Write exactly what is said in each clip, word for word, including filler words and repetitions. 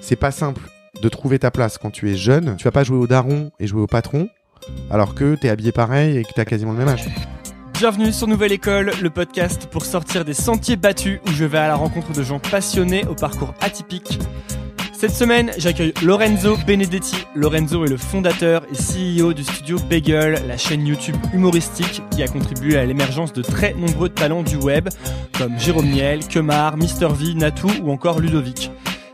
c'est pas simple de trouver ta place quand tu es jeune. Tu vas pas jouer au daron et jouer au patron, alors que t'es habillé pareil et que t'as quasiment le même âge. Bienvenue sur Nouvelle École, le podcast pour sortir des sentiers battus où je vais à la rencontre de gens passionnés au parcours atypique. Cette semaine, j'accueille Lorenzo Benedetti. Lorenzo est le fondateur et C E O du Studio Bagel, la chaîne YouTube humoristique qui a contribué à l'émergence de très nombreux talents du web, comme Jérôme Niel, Kemar, Mister V, Natou ou encore Ludovic.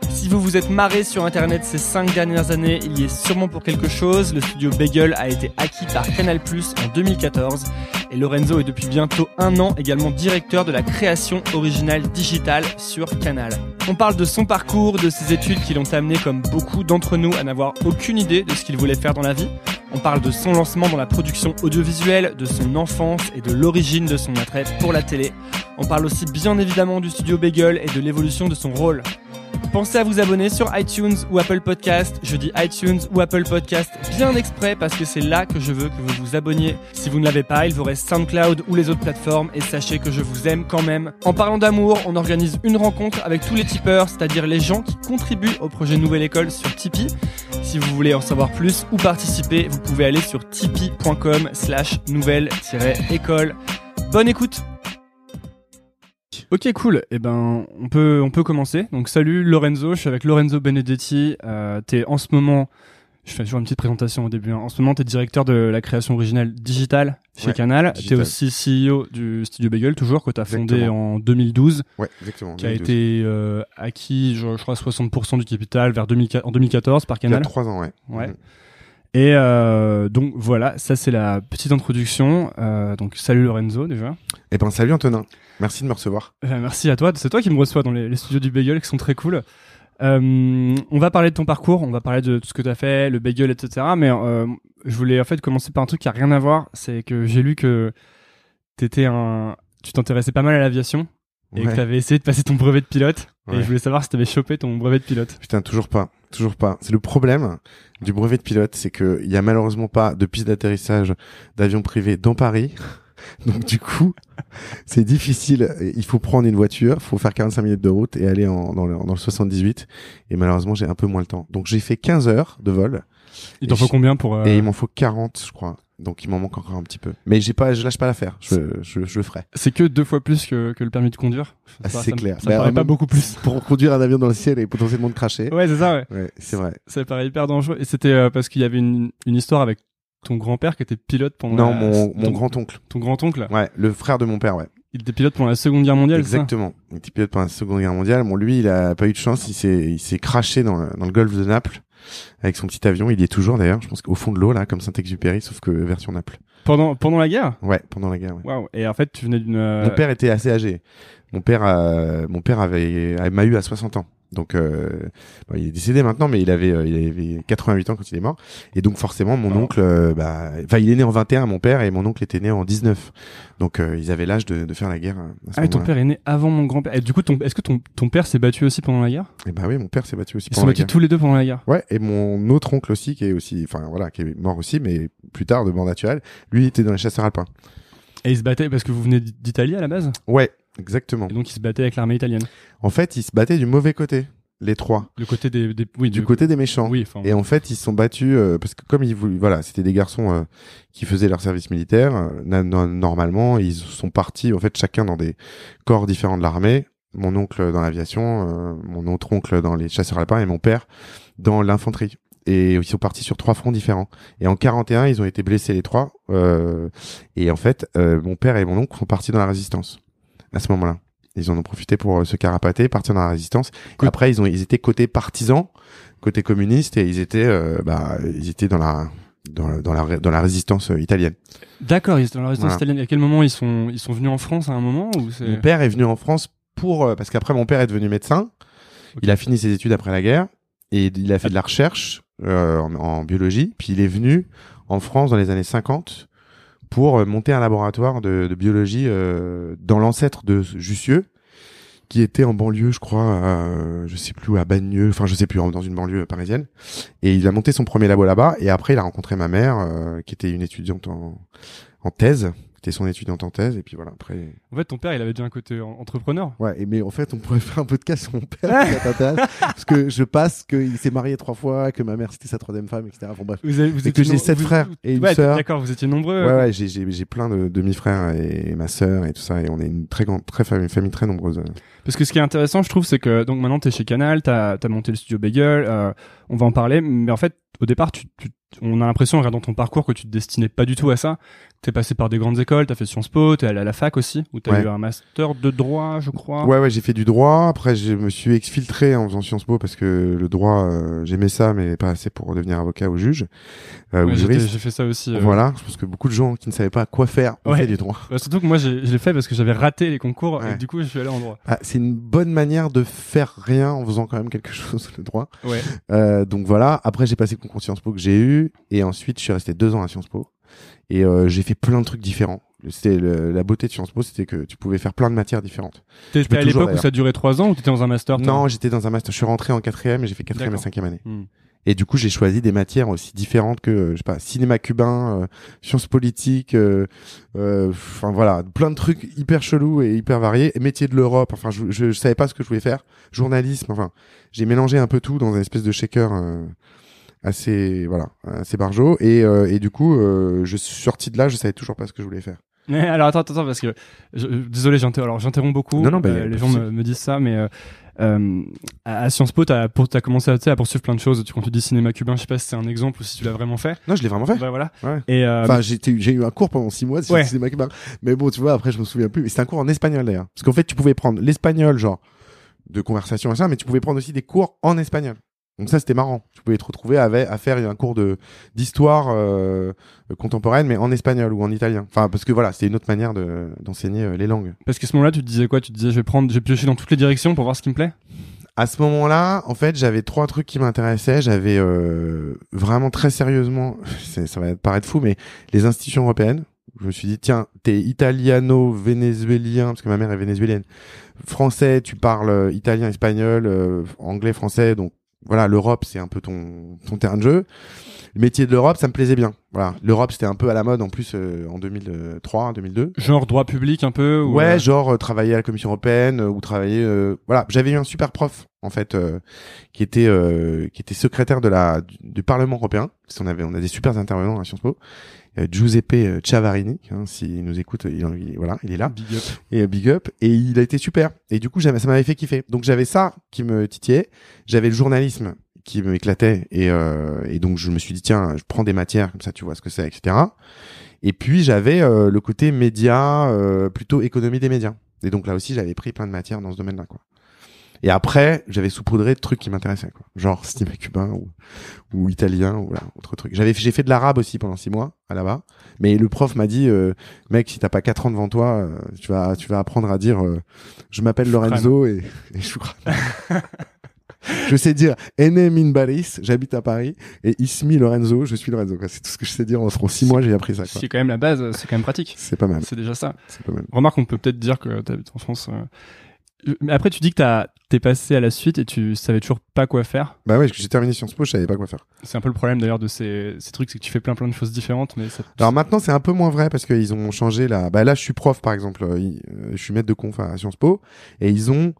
Si vous vous êtes marré sur Internet ces cinq dernières années, il y est sûrement pour quelque chose. Le Studio Bagel a été acquis par Canal plus en deux mille quatorze et Lorenzo est depuis bientôt un an également directeur de la création originale digitale sur Canal. On parle de son parcours, de ses études qui l'ont amené comme beaucoup d'entre nous à n'avoir aucune idée de ce qu'il voulait faire dans la vie. On parle de son lancement dans la production audiovisuelle, de son enfance et de l'origine de son attrait pour la télé. On parle aussi bien évidemment du Studio Bagel et de l'évolution de son rôle. Pensez à vous abonner sur iTunes ou Apple Podcast. Je dis iTunes ou Apple Podcast bien exprès parce que c'est là que je veux que vous vous abonniez. Si vous ne l'avez pas, il vous reste SoundCloud ou les autres plateformes et sachez que je vous aime quand même. En parlant d'amour, on organise une rencontre avec tous les tipeurs, c'est-à-dire les gens qui contribuent au projet Nouvelle École sur Tipeee. Si vous voulez en savoir plus ou participer, vous pouvez aller sur tipeee.com slash nouvelle-école. Bonne écoute! Ok, cool. Eh ben, on peut, on peut commencer. Donc, salut Lorenzo. Je suis avec Lorenzo Benedetti. Euh, t'es en ce moment, je fais toujours une petite présentation au début. Hein. En ce moment, t'es directeur de la création originale digitale chez ouais, Canal. Digital. T'es aussi C E O du Studio Bagel, toujours, que t'as fondé exactement. En deux mille douze. Ouais, exactement. Qui deux mille douze. A été euh, acquis, je, je crois, soixante pour cent du capital vers deux mille, en deux mille quatorze par Canal. Il y a trois ans, ouais. Ouais. Mmh. Et euh, donc voilà, ça c'est la petite introduction. Euh, donc salut Lorenzo déjà. Eh ben salut Antonin, merci de me recevoir. Euh, merci à toi, c'est toi qui me reçois dans les, les studios du Bagel qui sont très cool. Euh, on va parler de ton parcours, on va parler de tout ce que t'as fait, le Bagel, et cetera. Mais euh, je voulais en fait commencer par un truc qui a rien à voir, c'est que j'ai lu que t'étais un, tu t'intéressais pas mal à l'aviation. Et ouais. que t'avais essayé de passer ton brevet de pilote. Ouais. Et je voulais savoir si t'avais chopé ton brevet de pilote. Putain, toujours pas. Toujours pas. C'est le problème du brevet de pilote, c'est que il y a malheureusement pas de piste d'atterrissage d'avions privés dans Paris. Donc du coup, c'est difficile. Il faut prendre une voiture, faut faire quarante-cinq minutes de route et aller en, dans, le, dans le soixante-dix-huit. Et malheureusement, j'ai un peu moins le temps. Donc j'ai fait quinze heures de vol. Il t'en faut combien pour... Euh... Et il m'en faut quarante, je crois. Donc il m'en manque encore un petit peu. Mais j'ai pas, je lâche pas l'affaire, je, je, je le ferai. C'est que deux fois plus que, que le permis de conduire. Ah, ça, c'est ça, clair. Ça bah, me paraît pas beaucoup plus. Pour conduire un avion dans le ciel et potentiellement de cracher. Ouais, c'est ça, ouais. Ouais, c'est vrai. Ça, ça paraît hyper dangereux. Et c'était euh, parce qu'il y avait une, une histoire avec ton grand-père qui était pilote pendant non, la... Non, mon, mon grand-oncle. Ton grand-oncle. Ouais, le frère de mon père, ouais. Il était pilote pendant la Seconde Guerre mondiale, exactement. Ça il était pilote pendant la Seconde Guerre mondiale. Bon, lui, il a pas eu de chance, il s'est, il s'est crashé dans le, dans le golfe de Naples. Avec son petit avion, il y est toujours d'ailleurs, je pense qu'au fond de l'eau là, comme Saint-Exupéry, sauf que version Naples. Pendant pendant la guerre ? Ouais, pendant la guerre. Ouais. Waouh. Et en fait, tu venais d'une. Euh... Mon père était assez âgé. Mon père, euh, mon père avait, m'a eu à soixante ans. Donc, euh, bon, il est décédé maintenant, mais il avait, euh, il avait quatre-vingt-huit ans quand il est mort. Et donc, forcément, mon oh. oncle, euh, bah, enfin, il est né en vingt et un, mon père, et mon oncle était né en dix-neuf. Donc, euh, ils avaient l'âge de, de faire la guerre. À ce ah, et ton père est né avant mon grand-père. Et du coup, ton, est-ce que ton, ton père s'est battu aussi pendant la guerre ? Eh bah ben oui, mon père s'est battu aussi. Ils pendant sont la battus guerre. Tous les deux pendant la guerre. Ouais, et mon autre oncle aussi, qui est aussi, enfin voilà, qui est mort aussi, mais plus tard de mort naturelle. Lui, il était dans les chasseurs alpins. Et il se battait parce que vous venez d'Italie à la base ? Ouais. Exactement. Et donc ils se battaient avec l'armée italienne. En fait, ils se battaient du mauvais côté, les trois. Le côté des, des oui, du, du côté des méchants. Oui, enfin, et en fait, ils se sont battus euh, parce que comme ils voulaient, voilà, c'était des garçons euh, qui faisaient leur service militaire. Euh, normalement, ils sont partis en fait chacun dans des corps différents de l'armée. Mon oncle dans l'aviation, euh, mon autre oncle dans les chasseurs alpins et mon père dans l'infanterie. Et ils sont partis sur trois fronts différents. Et en quarante et un, ils ont été blessés les trois. Euh, et en fait, euh, mon père et mon oncle sont partis dans la résistance. À ce moment-là, ils en ont profité pour se carapater, partir dans la résistance. Cool. Après, ils ont, ils étaient côté partisans, côté communiste, et ils étaient, euh, bah, ils étaient dans la, dans la, dans la, dans la résistance italienne. D'accord, ils étaient dans la résistance voilà. italienne. À quel moment ils sont, ils sont venus en France à un moment ou c'est... Mon père est venu en France pour, parce qu'après mon père est devenu médecin. Okay. Il a fini ses études après la guerre et il a fait de la recherche euh, en, en biologie. Puis il est venu en France dans les années cinquante. Pour monter un laboratoire de, de biologie euh, dans l'ancêtre de Jussieu, qui était en banlieue, je crois, euh, je sais plus où, à Bagneux, enfin je sais plus, dans une banlieue parisienne. Et il a monté son premier labo là-bas. Et après, il a rencontré ma mère, euh, qui était une étudiante en, en thèse, c'était son étudiante en thèse, et puis voilà, après... En fait, ton père, il avait déjà un côté entrepreneur. Ouais, et mais en fait, on pourrait faire un podcast sur mon père, si ça t'intéresse, parce que je passe qu'il s'est marié trois fois, que ma mère, c'était sa troisième femme, et cetera. Bon, bref. Vous avez, vous et que j'ai no... sept vous... frères et ouais, une sœur. D'accord, vous étiez nombreux. Ouais, ouais, j'ai, j'ai, j'ai plein de demi-frères et, et ma sœur et tout ça, et on est une très grande, très famille, famille très nombreuse. Parce que ce qui est intéressant, je trouve, c'est que donc maintenant, t'es chez Canal, t'as, t'as monté le studio Bagel, euh, on va en parler, mais en fait, au départ, tu, tu, on a l'impression, en regardant ton parcours, que tu te destinais pas du tout à ça. T'es passé par des grandes écoles, t'as fait Sciences Po, t'es allé à la fac aussi, où t'as ouais. eu un master de droit, je crois. Ouais, ouais, j'ai fait du droit. Après, je me suis exfiltré en faisant Sciences Po parce que le droit, euh, j'aimais ça, mais pas assez pour devenir avocat ou juge. Euh, ouais, ou juriste. J'ai fait ça aussi. Euh... Voilà, je pense que beaucoup de gens qui ne savaient pas quoi faire ont ouais. fait du droit. Bah, surtout que moi, j'ai, je l'ai fait parce que j'avais raté les concours ouais. et du coup, je suis allé en droit. Ah, c'est une bonne manière de faire rien en faisant quand même quelque chose, le droit. Ouais. Euh, donc voilà. Après, j'ai passé le concours de Sciences Po que j'ai eu et ensuite, je suis resté deux ans à Sciences Po. Et euh, j'ai fait plein de trucs différents. C'était le, la beauté de Sciences Po, c'était que tu pouvais faire plein de matières différentes. T'étais à l'époque où ça durait trois ans ou t'étais dans un master ? Non, j'étais dans un master. Je suis rentré en quatrième et j'ai fait quatrième et cinquième année. Mmh. Et du coup, j'ai choisi des matières aussi différentes que, je sais pas, cinéma cubain, euh, sciences politiques, euh, euh, enfin voilà, plein de trucs hyper chelous et hyper variés. Et métiers de l'Europe, enfin, je, je, je savais pas ce que je voulais faire. Journalisme, enfin, j'ai mélangé un peu tout dans une espèce de shaker. Euh, assez voilà assez barjo et euh, et du coup euh, je suis sorti de là, je savais toujours pas ce que je voulais faire. Mais alors attends attends parce que je, désolé j'inter- alors j'interromps beaucoup. Non, non, bah, euh, les gens me, me disent ça mais euh, euh, à Sciences Po t'as pour t'as commencé à, à poursuivre plein de choses. Tu quand tu dis cinéma cubain, je sais pas si c'est un exemple ou si tu l'as vraiment fait. Non, je l'ai vraiment fait. Bah voilà. Ouais. Et euh, enfin j'ai j'ai eu un cours pendant six mois sur ouais. cinéma cubain. Mais bon, tu vois, après je me souviens plus, mais c'était un cours en espagnol d'ailleurs. Parce qu'en fait, tu pouvais prendre l'espagnol genre de conversation et ça, mais tu pouvais prendre aussi des cours en espagnol. Donc ça, c'était marrant. Tu pouvais te retrouver à, à faire un cours de, d'histoire euh, contemporaine, mais en espagnol ou en italien. Enfin, parce que voilà, c'était une autre manière de, d'enseigner euh, les langues. Parce qu'à ce moment-là, tu te disais quoi ? Tu te disais, je vais prendre, je vais piocher dans toutes les directions pour voir ce qui me plaît ? À ce moment-là, en fait, j'avais trois trucs qui m'intéressaient. J'avais euh, vraiment très sérieusement, c'est, ça va paraître fou, mais les institutions européennes. Je me suis dit, tiens, t'es italiano-vénézuélien, parce que ma mère est vénézuélienne, français, tu parles italien, espagnol, euh, anglais, français, donc voilà, l'Europe, c'est un peu ton, ton terrain de jeu. Le métier de l'Europe, ça me plaisait bien. Voilà. L'Europe, c'était un peu à la mode, en plus, euh, en deux mille trois, deux mille deux. Genre droit public, un peu? Ou... Ouais, genre, euh, travailler à la Commission européenne, euh, ou travailler, euh, voilà. J'avais eu un super prof, en fait, euh, qui était, euh, qui était secrétaire de la, du, du Parlement européen. Parce qu'on avait, on a des super intervenants à Sciences Po. Euh, Giuseppe Chavarini, hein, s'il nous écoute, il, il, voilà, il est là. Big up. Et euh, big up. Et il a été super. Et du coup, j'avais, ça m'avait fait kiffer. Donc, j'avais ça qui me titillait. J'avais le journalisme qui me éclatait et, euh, et donc je me suis dit tiens, je prends des matières comme ça, tu vois ce que c'est, et cetera. Et puis j'avais euh, le côté média, euh, plutôt économie des médias. Et donc là aussi j'avais pris plein de matières dans ce domaine-là, quoi. Et après j'avais saupoudré de trucs qui m'intéressaient, quoi, genre cinéma cubain ou, ou italien ou là, autre truc. J'avais j'ai fait de l'arabe aussi pendant six mois à là-bas, mais le prof m'a dit euh, mec, si t'as pas quatre ans devant toi, euh, tu vas tu vas apprendre à dire euh, je m'appelle je Lorenzo crème. et, et je vous je sais dire Enem in Baris, j'habite à Paris, et Ismi Lorenzo, je suis Lorenzo. Quoi. C'est tout ce que je sais dire en six mois, j'ai appris ça. Quoi. C'est quand même la base, c'est quand même pratique. C'est pas mal. C'est déjà ça. C'est pas mal. Remarque, on peut peut-être dire que tu habites en France. Euh... Mais après, tu dis que t'as... t'es passé à la suite et tu savais toujours pas quoi faire. Bah ouais, j'ai terminé Sciences Po, je savais pas quoi faire. C'est un peu le problème d'ailleurs de ces, ces trucs, c'est que tu fais plein plein de choses différentes. Mais ça... Alors maintenant, c'est un peu moins vrai parce qu'ils ont changé la... Bah là, je suis prof par exemple, je suis maître de conf à Sciences Po, et ils ont...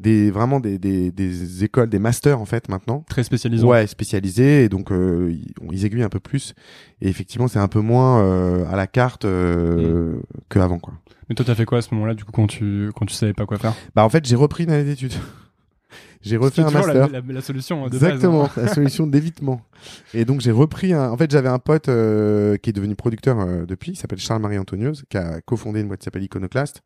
des vraiment des des des écoles, des masters en fait maintenant très spécialisés, ouais spécialisés et donc euh, ils aiguillent un peu plus et effectivement c'est un peu moins euh, à la carte euh, mmh. que avant, quoi. Mais toi t'as fait quoi à ce moment-là du coup quand tu quand tu savais pas quoi faire? Bah en fait j'ai repris une année d'études. J'ai refait un master. La, la, la solution de Exactement, base, hein. La solution d'évitement. Et donc j'ai repris un... En fait j'avais un pote euh, qui est devenu producteur euh, depuis, il s'appelle Charles-Marie Antonioz, qui a cofondé une boîte qui s'appelle Iconoclast.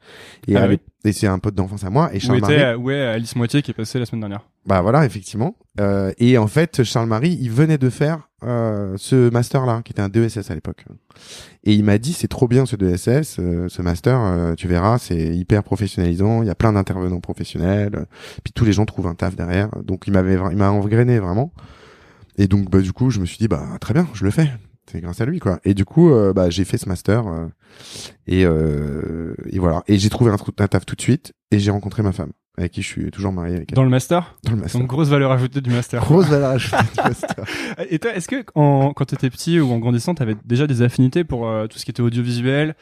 Et, ah, avec... oui. Et c'est un pote d'enfance à moi. Et Charles-Marie... Où était, euh, ouais, Alice Moitié qui est passée la semaine dernière. Bah voilà, effectivement. Euh, et en fait Charles-Marie, il venait de faire euh, ce master-là, qui était un D E S S à l'époque. Et il m'a dit, c'est trop bien ce D E S S, euh, ce master, euh, tu verras, c'est hyper professionnalisant, il y a plein d'intervenants professionnels, euh, puis tous les gens trouvent un taf derrière. Donc il m'avait, il m'a engrainé vraiment. Et donc bah du coup, je me suis dit bah très bien, je le fais. C'est grâce à lui, quoi. Et du coup, euh, bah j'ai fait ce master euh, et euh, et voilà. Et j'ai trouvé un, un taf tout de suite et j'ai rencontré ma femme, avec qui je suis toujours marié. Avec elle. Dans le master ? Dans le master. Donc, grosse valeur ajoutée du master. Grosse valeur ajoutée du master. Et toi, est-ce que en, quand t'étais petit ou en grandissant, t'avais déjà des affinités pour euh, tout ce qui était audiovisuel,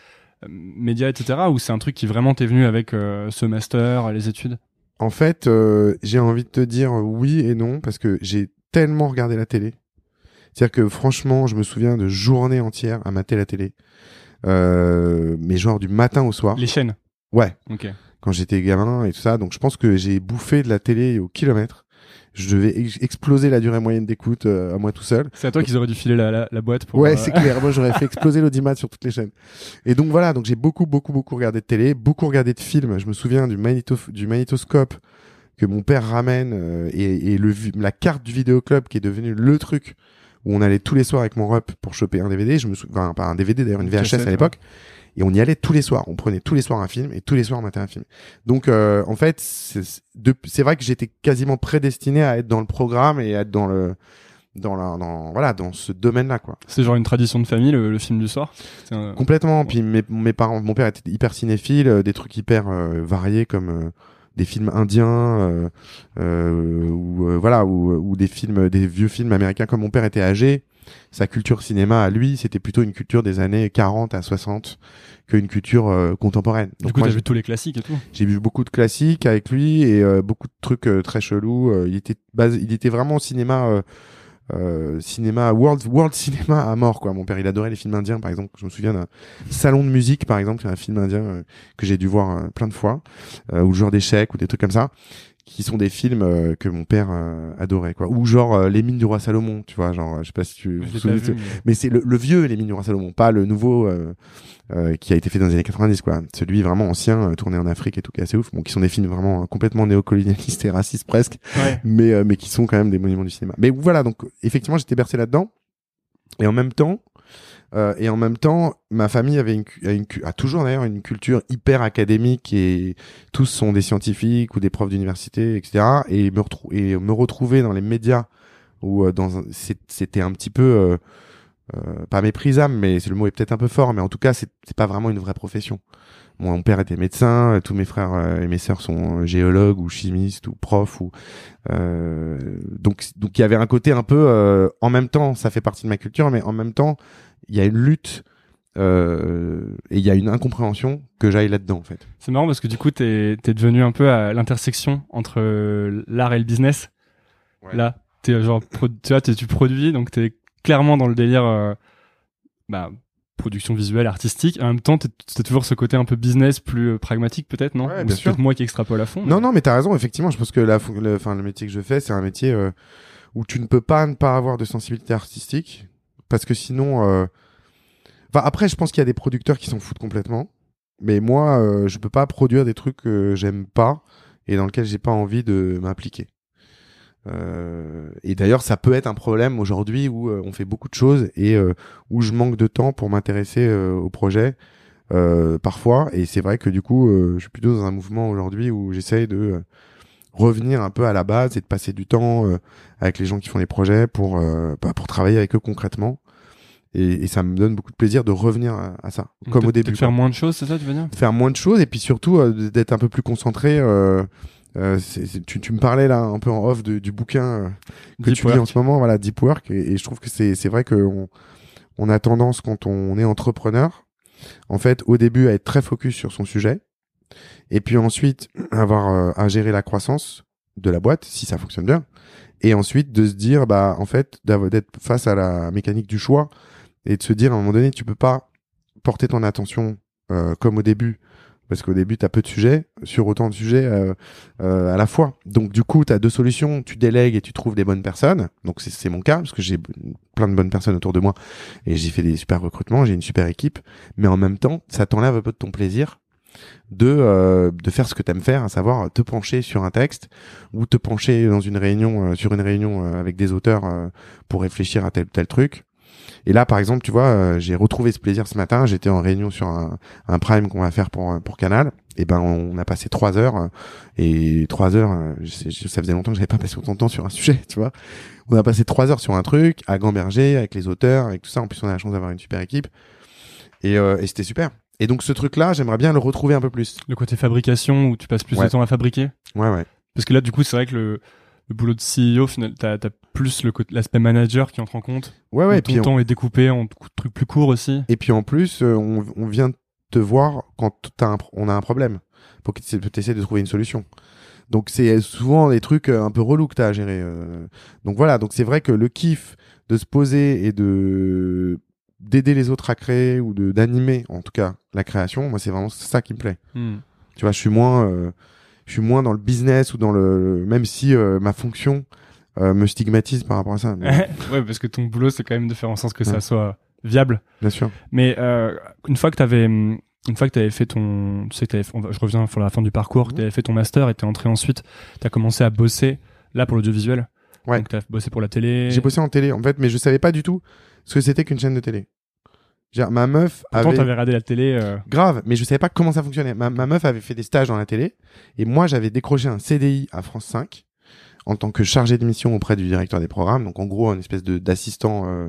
médias, et cetera, ou c'est un truc qui vraiment t'est venu avec euh, ce master, les études? En fait, euh, j'ai envie de te dire oui et non, parce que j'ai tellement regardé la télé. C'est-à-dire que franchement, je me souviens de journées entières à mater la télé. Euh, mais genre du matin au soir. Les chaînes? Ouais. Ok. Quand j'étais gamin et tout ça. Donc je pense que j'ai bouffé de la télé au kilomètre. Je devais ex- exploser la durée moyenne d'écoute euh, à moi tout seul. C'est à toi donc... qu'ils auraient dû filer la, la, la boîte pour... Ouais, euh... c'est clair. Moi, j'aurais fait exploser l'audimat sur toutes les chaînes. Et donc voilà, donc j'ai beaucoup, beaucoup, beaucoup regardé de télé, beaucoup regardé de films. Je me souviens du, magnétof- du magnétoscope que mon père ramène euh, et, et le, la carte du vidéoclub qui est devenue le truc où on allait tous les soirs avec mon rep pour choper un D V D. Je me souviens, enfin, pas un D V D d'ailleurs, une V H S à l'époque. Et on y allait tous les soirs. On prenait tous les soirs un film et tous les soirs on mettait un film. Donc, euh, en fait, c'est, de, c'est vrai que j'étais quasiment prédestiné à être dans le programme et à être dans le, dans la, dans, voilà, dans ce domaine-là, quoi. C'est genre une tradition de famille, le, le film du soir. C'est un... Complètement. Ouais. Puis mes, mes parents, mon père était hyper cinéphile, euh, des trucs hyper euh, variés comme euh, des films indiens euh, euh, ou euh, voilà, ou, ou des films, des vieux films américains. Comme mon père était âgé, sa culture cinéma à lui, c'était plutôt une culture des années quarante à soixante qu'une culture euh, contemporaine. Donc du coup, moi, t'as vu tous les classiques et tout? J'ai vu beaucoup de classiques avec lui et euh, beaucoup de trucs euh, très chelous. Euh, il était bas- il était vraiment cinéma, euh, euh, cinéma world world cinéma à mort, quoi. Mon père, il adorait les films indiens, par exemple. Je me souviens d'un salon de musique, par exemple, un film indien euh, que j'ai dû voir euh, plein de fois, euh, ou le joueur d'échecs ou des trucs comme ça, qui sont des films euh, que mon père euh, adorait, quoi. Ou genre euh, Les Mines du Roi Salomon, tu vois, genre je sais pas si tu vous souvenez, mais... mais c'est le, le vieux Les Mines du Roi Salomon, pas le nouveau euh, euh, qui a été fait dans les années quatre-vingt-dix, quoi. Celui vraiment ancien, euh, tourné en Afrique et tout, qui est assez ouf, bon, qui sont des films vraiment euh, complètement néocolonialistes et racistes presque, ouais. mais euh, mais qui sont quand même des monuments du cinéma. Mais voilà, donc effectivement, j'étais bercé là-dedans, et en même temps Euh, et en même temps, ma famille avait une, a, une, a toujours d'ailleurs une culture hyper académique et tous sont des scientifiques ou des profs d'université, et cetera. Et me, retrou- et me retrouver dans les médias où euh, dans un, c'est, c'était un petit peu euh, euh, pas méprisable, mais c'est, le mot est peut-être un peu fort, mais en tout cas, c'est, c'est pas vraiment une vraie profession. Moi, mon père était médecin, tous mes frères et mes sœurs sont géologues ou chimistes ou profs. Ou, euh, donc, donc il y avait un côté un peu, euh, en même temps, ça fait partie de ma culture, mais en même temps, il y a une lutte euh, et il y a une incompréhension que j'aille là-dedans, en fait. C'est marrant parce que du coup, t'es, t'es devenu un peu à l'intersection entre l'art et le business. Ouais. Là, t'es genre, pro- tu vois, t'es, tu produis, donc t'es clairement dans le délire... Euh, bah, production visuelle, artistique. En même temps, t'es, t'es toujours ce côté un peu business, plus euh, pragmatique peut-être, non? Ouais, bien sûr. C'est peut-être moi qui extrapole à fond. Mais... Non, non, mais t'as raison. Effectivement, je pense que la, le, enfin, le métier que je fais, c'est un métier euh, où tu ne peux pas ne pas avoir de sensibilité artistique, parce que sinon, euh... enfin, après, je pense qu'il y a des producteurs qui s'en foutent complètement. Mais moi, euh, je peux pas produire des trucs que j'aime pas et dans lesquels j'ai pas envie de m'impliquer. Euh, et d'ailleurs, ça peut être un problème aujourd'hui où euh, on fait beaucoup de choses et euh, où je manque de temps pour m'intéresser euh, au projet euh, parfois. Et c'est vrai que du coup, euh, je suis plutôt dans un mouvement aujourd'hui où j'essaye de euh, revenir un peu à la base et de passer du temps euh, avec les gens qui font les projets pour euh, bah, pour travailler avec eux concrètement. Et, et ça me donne beaucoup de plaisir de revenir à, à ça, donc comme au début. Faire moins de choses, c'est ça, tu veux dire? Faire moins de choses et puis surtout euh, d'être un peu plus concentré. Euh, Euh, c'est, c'est, tu, tu me parlais là un peu en off de, du bouquin euh, que Deep tu work. lis en ce moment, voilà, Deep Work, et, et je trouve que c'est, c'est vrai qu'on on a tendance, quand on est entrepreneur, en fait, au début, à être très focus sur son sujet, et puis ensuite avoir euh, à gérer la croissance de la boîte si ça fonctionne bien, et ensuite de se dire, bah, en fait, d'être face à la mécanique du choix et de se dire à un moment donné, tu peux pas porter ton attention euh, comme au début. Parce qu'au début, tu as peu de sujets, sur autant de sujets euh, euh, à la fois. Donc, du coup, tu as deux solutions. Tu délègues et tu trouves des bonnes personnes. Donc, c'est, c'est mon cas, parce que j'ai plein de bonnes personnes autour de moi. Et j'ai fait des super recrutements, j'ai une super équipe. Mais en même temps, ça t'enlève un peu de ton plaisir de, euh, de faire ce que tu aimes faire, à savoir te pencher sur un texte ou te pencher dans une réunion, euh, sur une réunion euh, avec des auteurs euh, pour réfléchir à tel ou tel truc. Et là, par exemple, tu vois, euh, j'ai retrouvé ce plaisir ce matin. J'étais en réunion sur un, un prime qu'on va faire pour pour Canal. Et ben, on a passé trois heures euh, et trois heures. Euh, je, je, ça faisait longtemps que j'avais pas passé autant de temps sur un sujet, tu vois. On a passé trois heures sur un truc, à gamberger avec les auteurs, avec tout ça. En plus, on a la chance d'avoir une super équipe. Et, euh, et c'était super. Et donc, ce truc-là, j'aimerais bien le retrouver un peu plus. Le côté fabrication où tu passes plus ouais. de temps à fabriquer. Ouais, ouais. Parce que là, du coup, c'est vrai que le le boulot de C E O, finalement, t'as, t'as plus le, l'aspect manager qui entre en compte. Ouais, ouais. Ton temps on... est découpé en trucs plus courts aussi. Et puis en plus, on, on vient te voir quand t'as un, on a un problème, pour que tu essaies de trouver une solution. Donc c'est souvent des trucs un peu relous que t'as à gérer. Donc voilà, donc c'est vrai que le kiff de se poser et de d'aider les autres à créer ou de d'animer en tout cas la création, moi c'est vraiment ça qui me plaît. Mmh. Tu vois, je suis moins euh, je suis moins dans le business ou dans le, même si euh, ma fonction euh, me stigmatise par rapport à ça. Mais... ouais, parce que ton boulot c'est quand même de faire en sorte que ouais. ça soit viable. Bien sûr. Mais euh, une fois que t'avais Une fois que tu avais fait ton, tu sais que tu avais, je reviens sur la fin du parcours, que tu avais fait ton master et t'es entré ensuite, t'as commencé à bosser là pour l'audiovisuel. Ouais. Donc t'as bossé pour la télé. J'ai bossé en télé en fait, mais je savais pas du tout ce que c'était qu'une chaîne de télé. Genre, ma meuf Pourtant, avait. t'avais regardé la télé. Euh... Grave, mais je savais pas comment ça fonctionnait. Ma, ma meuf avait fait des stages dans la télé et moi j'avais décroché un C D I à France cinq en tant que chargé de mission auprès du directeur des programmes. Donc en gros, une espèce de d'assistant. Euh...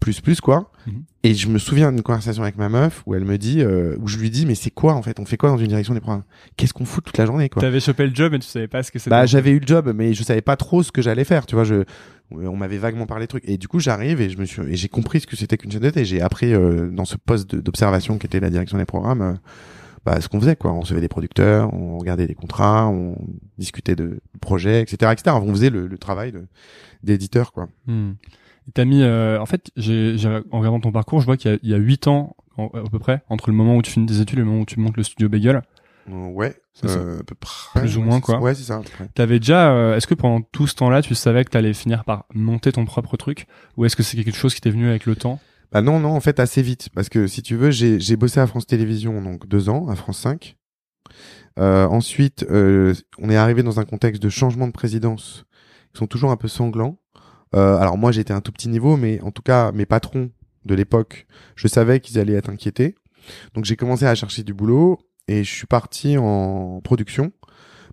plus plus quoi mmh. Et je me souviens d'une conversation avec ma meuf où elle me dit euh, où je lui dis mais c'est quoi en fait, on fait quoi dans une direction des programmes, qu'est-ce qu'on fout toute la journée quoi. T'avais chopé le job mais tu savais pas ce que c'était. Bah j'avais eu le job mais je savais pas trop ce que j'allais faire, tu vois, je on m'avait vaguement parlé de trucs et du coup j'arrive et je me suis et j'ai compris ce que c'était qu'une chaîne de télé et j'ai appris euh, dans ce poste de, d'observation qui était la direction des programmes euh, bah ce qu'on faisait quoi, on recevait des producteurs, on regardait des contrats, on discutait de projets etc etc, on faisait le, le travail de, d'éditeur quoi. Mmh. T'as mis, euh, en fait, j'ai, j'ai, en regardant ton parcours, je vois qu'il y a, il y a huit ans, en, à peu près, entre le moment où tu finis tes études et le moment où tu montes le studio Bagel. Ouais, c'est euh, à peu près. Plus ou moins, quoi. Ouais, c'est ça. T'avais déjà, euh, est-ce que pendant tout ce temps-là, tu savais que t'allais finir par monter ton propre truc? Ou est-ce que c'est quelque chose qui t'est venu avec le temps? Bah non, non, en fait, assez vite. Parce que, si tu veux, j'ai, j'ai bossé à France Télévisions, donc deux ans, à France cinq. Euh, ensuite, euh, on est arrivé dans un contexte de changement de présidence qui sont toujours un peu sanglants. Euh, alors moi j'étais à un tout petit niveau mais en tout cas mes patrons de l'époque je savais qu'ils allaient être inquiétés, donc j'ai commencé à chercher du boulot et je suis parti en production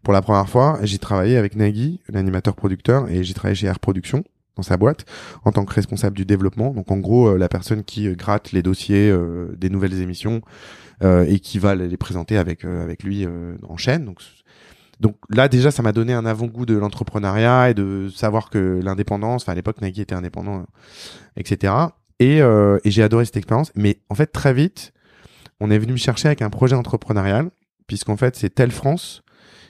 pour la première fois et j'ai travaillé avec Nagui l'animateur producteur et j'ai travaillé chez Air Production dans sa boîte en tant que responsable du développement, donc en gros euh, la personne qui euh, gratte les dossiers euh, des nouvelles émissions euh, et qui va les présenter avec euh, avec lui euh, en chaîne. Donc Donc là déjà ça m'a donné un avant-goût de l'entrepreneuriat et de savoir que l'indépendance, enfin à l'époque Nagui était indépendant, et cetera. Et, euh, et j'ai adoré cette expérience. Mais en fait très vite, on est venu me chercher avec un projet entrepreneurial, puisqu'en fait c'est Télé France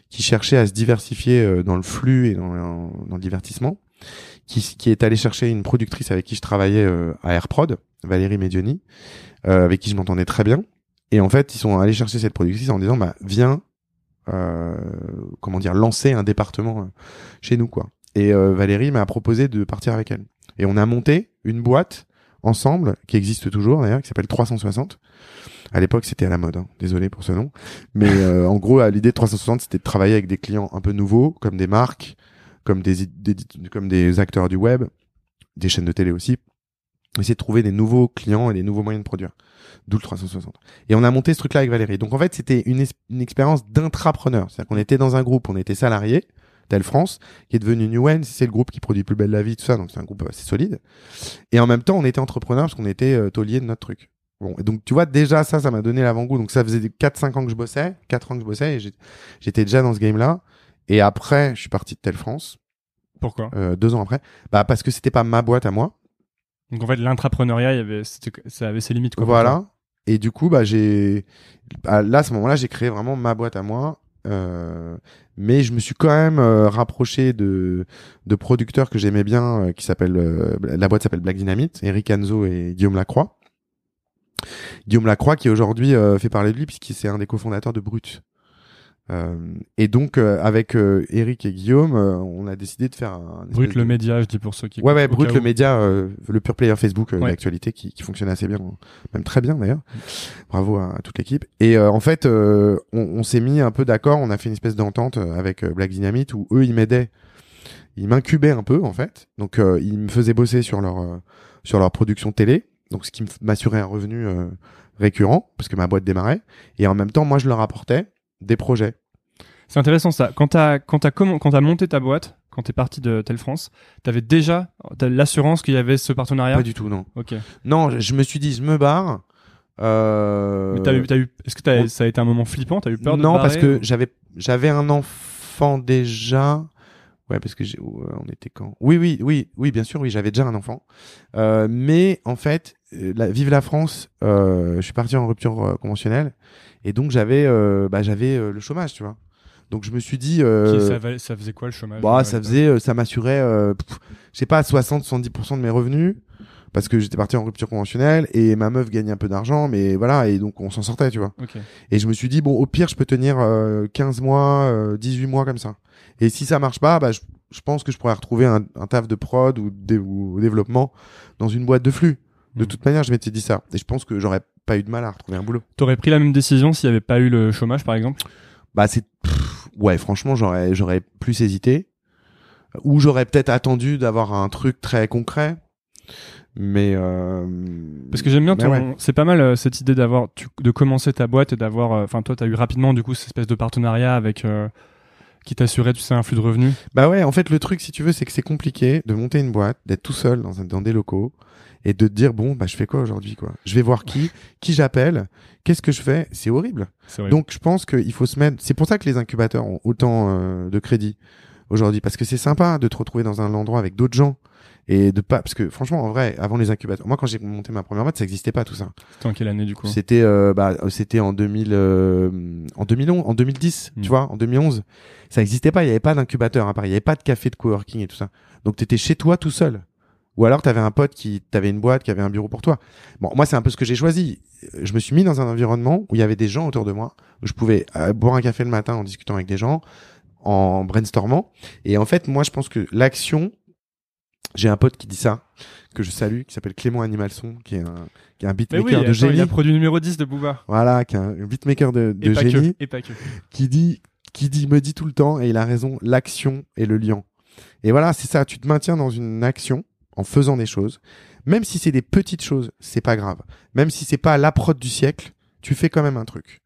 qui cherchait à se diversifier dans le flux et dans le, dans le divertissement, qui, qui est allé chercher une productrice avec qui je travaillais à Air Prod, Valérie Medioni, euh, avec qui je m'entendais très bien. Et en fait ils sont allés chercher cette productrice en disant bah viens. Euh, comment dire, lancer un département euh, chez nous quoi. Et euh, Valérie m'a proposé de partir avec elle. Et on a monté une boîte ensemble qui existe toujours d'ailleurs, qui s'appelle trois cent soixante. À l'époque, c'était à la mode. Hein. Désolé pour ce nom, mais euh, en gros, à l'idée de trois cent soixante, c'était de travailler avec des clients un peu nouveaux, comme des marques, comme des, des comme des acteurs du web, des chaînes de télé aussi. Essayer de trouver des nouveaux clients et des nouveaux moyens de produire. D'où le trois cent soixante. Et on a monté ce truc-là avec Valérie. Donc, en fait, c'était une, es- une expérience d'intrapreneur. C'est-à-dire qu'on était dans un groupe, on était salarié, Télé France, qui est devenu Newen. C'est le groupe qui produit Plus belle la vie, tout ça. Donc, c'est un groupe assez solide. Et en même temps, on était entrepreneur parce qu'on était euh, taulier de notre truc. Bon. Et donc, tu vois, déjà, ça, ça m'a donné l'avant-goût. Donc, ça faisait quatre, cinq ans que je bossais. quatre ans que je bossais et j'étais déjà dans ce game-là. Et après, je suis parti de Télé France. Pourquoi? Euh, deux ans après. Bah, parce que c'était pas ma boîte à moi. Donc en fait l'intrapreneuriat il y avait ça avait ses limites quoi. Voilà. Et du coup bah j'ai bah, là à ce moment-là j'ai créé vraiment ma boîte à moi euh... mais je me suis quand même euh, rapproché de de producteurs que j'aimais bien euh, qui s'appelle euh... la boîte s'appelle Black Dynamite, Eric Anzo et Guillaume Lacroix. Guillaume Lacroix qui aujourd'hui euh, fait parler de lui puisqu'il c'est un des cofondateurs de Brut. Euh, et donc euh, avec euh, Eric et Guillaume, euh, on a décidé de faire un Brut de... le média, je dis pour ceux qui ouais ouais Brut le où. média, euh, le pure player Facebook, euh, ouais. L'actualité qui, qui fonctionne assez bien, même très bien d'ailleurs. Bravo à, à toute l'équipe. Et euh, en fait, euh, on, on s'est mis un peu d'accord, on a fait une espèce d'entente avec euh, Black Dynamite où eux ils m'aidaient, ils m'incubaient un peu en fait. Donc euh, ils me faisaient bosser sur leur euh, sur leur production télé, donc ce qui m'assurait un revenu euh, récurrent parce que ma boîte démarrait. Et en même temps, moi je leur apportais des projets. C'est intéressant ça. Quand t'as, quand t'as, comment, quand t'as monté ta boîte, quand t'es parti de Télé France, t'avais déjà t'as l'assurance qu'il y avait ce partenariat? Pas du tout, non. Ok. Non, je, je me suis dit, je me barre. Euh... Mais t'as eu, t'as eu, est-ce que t'as, ça a été un moment flippant? T'as eu peur de te barrer? Non, parce que j'avais, j'avais un enfant déjà. Ouais, parce que j'ai... on était quand ? Oui, oui, oui, oui, bien sûr, oui, j'avais déjà un enfant. Euh, mais en fait, la... vive la France, euh, je suis parti en rupture euh, conventionnelle et donc j'avais, euh, bah, j'avais euh, le chômage, tu vois. Donc je me suis dit, euh, ça, va... ça faisait quoi le chômage ? Bah, ça faisait, euh, ça m'assurait, euh, pff, je sais pas, soixante à soixante-dix pour cent de mes revenus. Parce que j'étais parti en rupture conventionnelle et ma meuf gagnait un peu d'argent, mais voilà, et donc on s'en sortait, tu vois. Okay. Et je me suis dit, bon, au pire, je peux tenir euh, quinze mois, euh, dix-huit mois comme ça. Et si ça marche pas, bah, je, je pense que je pourrais retrouver un, un taf de prod ou, dé, ou développement dans une boîte de flux. De mmh. toute manière, je m'étais dit ça. Et je pense que j'aurais pas eu de mal à retrouver un boulot. T'aurais pris la même décision s'il y avait pas eu le chômage, par exemple ? Bah, c'est, pff, ouais, franchement, j'aurais, j'aurais plus hésité. Ou j'aurais peut-être attendu d'avoir un truc très concret. Mais euh... parce que j'aime bien ton... ouais. c'est pas mal euh, cette idée d'avoir tu... de commencer ta boîte et d'avoir enfin euh, toi t'as eu rapidement du coup cette espèce de partenariat avec euh, qui t'assurait tu sais un flux de revenus. Bah ouais, en fait le truc si tu veux c'est que c'est compliqué de monter une boîte, d'être tout seul dans un... dans des locaux et de te dire bon bah je fais quoi aujourd'hui quoi, je vais voir qui qui j'appelle, qu'est-ce que je fais, c'est horrible. C'est horrible. Donc je pense qu'il faut se mettre, c'est pour ça que les incubateurs ont autant euh, de crédit aujourd'hui, parce que c'est sympa de te retrouver dans un endroit avec d'autres gens. Et de pas, parce que franchement, en vrai, avant les incubateurs, moi quand j'ai monté ma première boîte, ça n'existait pas tout ça. C'était en quelle année du coup ? C'était, euh, bah, c'était en deux mille, euh, en deux mille onze, en deux mille dix, mmh. tu vois, en deux mille onze, ça n'existait pas. Il n'y avait pas d'incubateur à Paris, il n'y avait pas de café de coworking et tout ça. Donc t'étais chez toi tout seul, ou alors t'avais un pote qui, t'avais une boîte, qui avait un bureau pour toi. Bon, moi c'est un peu ce que j'ai choisi. Je me suis mis dans un environnement où il y avait des gens autour de moi, où je pouvais euh, boire un café le matin en discutant avec des gens, en brainstormant. Et en fait, moi je pense que l'action j'ai un pote qui dit ça, que je salue, qui s'appelle Clément Animalson, qui est un, qui est un beatmaker oui, de attends, génie. Il a produit numéro dix de Bouba. Voilà, qui est un beatmaker de, de et génie. Que, et pas que. Qui dit, qui dit, me dit tout le temps, et il a raison, l'action est le liant. Et voilà, c'est ça, tu te maintiens dans une action, en faisant des choses. Même si c'est des petites choses, c'est pas grave. Même si c'est pas la prod du siècle, tu fais quand même un truc.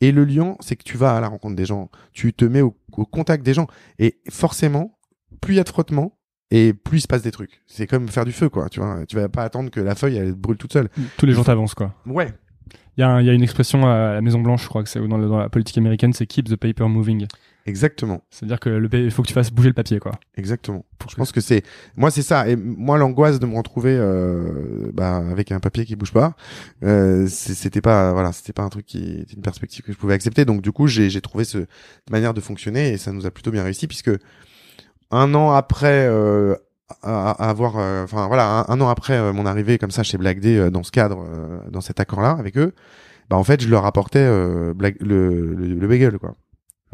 Et le liant, c'est que tu vas à la rencontre des gens. Tu te mets au, au contact des gens. Et forcément, plus il y a de frottement, et plus il se passe des trucs. C'est comme faire du feu, quoi. Tu vois, tu vas pas attendre que la feuille, elle brûle toute seule. Tous les gens t'avancent, quoi. Ouais. Il y, y a une expression à la Maison Blanche, je crois, que c'est dans, le, dans la politique américaine, c'est keep the paper moving. Exactement. C'est-à-dire que le, il faut que tu fasses bouger le papier, quoi. Exactement. Pour je pense que c'est, moi, c'est ça. Et moi, l'angoisse de me retrouver, euh, bah, avec un papier qui bouge pas, euh, c'était pas, voilà, c'était pas un truc qui était une perspective que je pouvais accepter. Donc, du coup, j'ai, j'ai trouvé cette manière de fonctionner et ça nous a plutôt bien réussi puisque, Un an après euh, à, à avoir, enfin euh, voilà, un, un an après euh, mon arrivée comme ça chez Black D euh, dans ce cadre, euh, dans cet accord-là avec eux, bah en fait je leur apportais euh, Black, le, le le bagel quoi.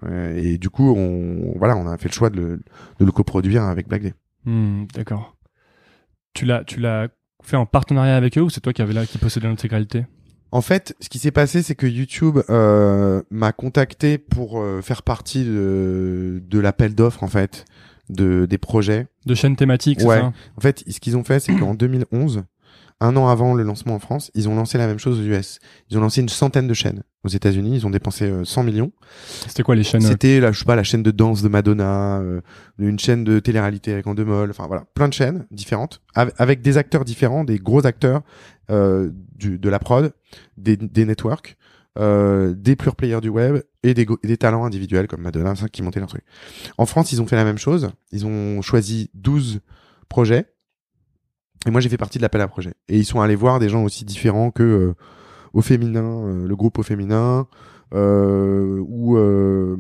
Euh, et du coup on voilà on a fait le choix de le, de le coproduire avec Black D. Mmh, d'accord. Tu l'as tu l'as fait en partenariat avec eux ou c'est toi qui avais là qui possédais l'intégralité ? En fait, ce qui s'est passé, c'est que YouTube euh, m'a contacté pour euh, faire partie de de l'appel d'offres en fait. De, des projets. De chaînes thématiques, c'est ouais. ça ? En fait, ce qu'ils ont fait, c'est qu'en deux mille onze, un an avant le lancement en France, ils ont lancé la même chose aux U S. Ils ont lancé une centaine de chaînes. Aux États-Unis, ils ont dépensé euh, cent millions. C'était quoi les chaînes ? C'était, la, je sais pas, la chaîne de danse de Madonna, euh, une chaîne de télé-réalité avec Endemol, enfin voilà, plein de chaînes différentes, avec, avec des acteurs différents, des gros acteurs euh, du, de la prod, des, des networks. Euh, des pure players du web et des, go- et des talents individuels comme Madonna qui montaient leur truc. En France, ils ont fait la même chose. Ils ont choisi douze projets. Et moi, j'ai fait partie de l'appel à projet. Et ils sont allés voir des gens aussi différents que euh, Au Féminin, euh, le groupe Au Féminin, euh, ou euh,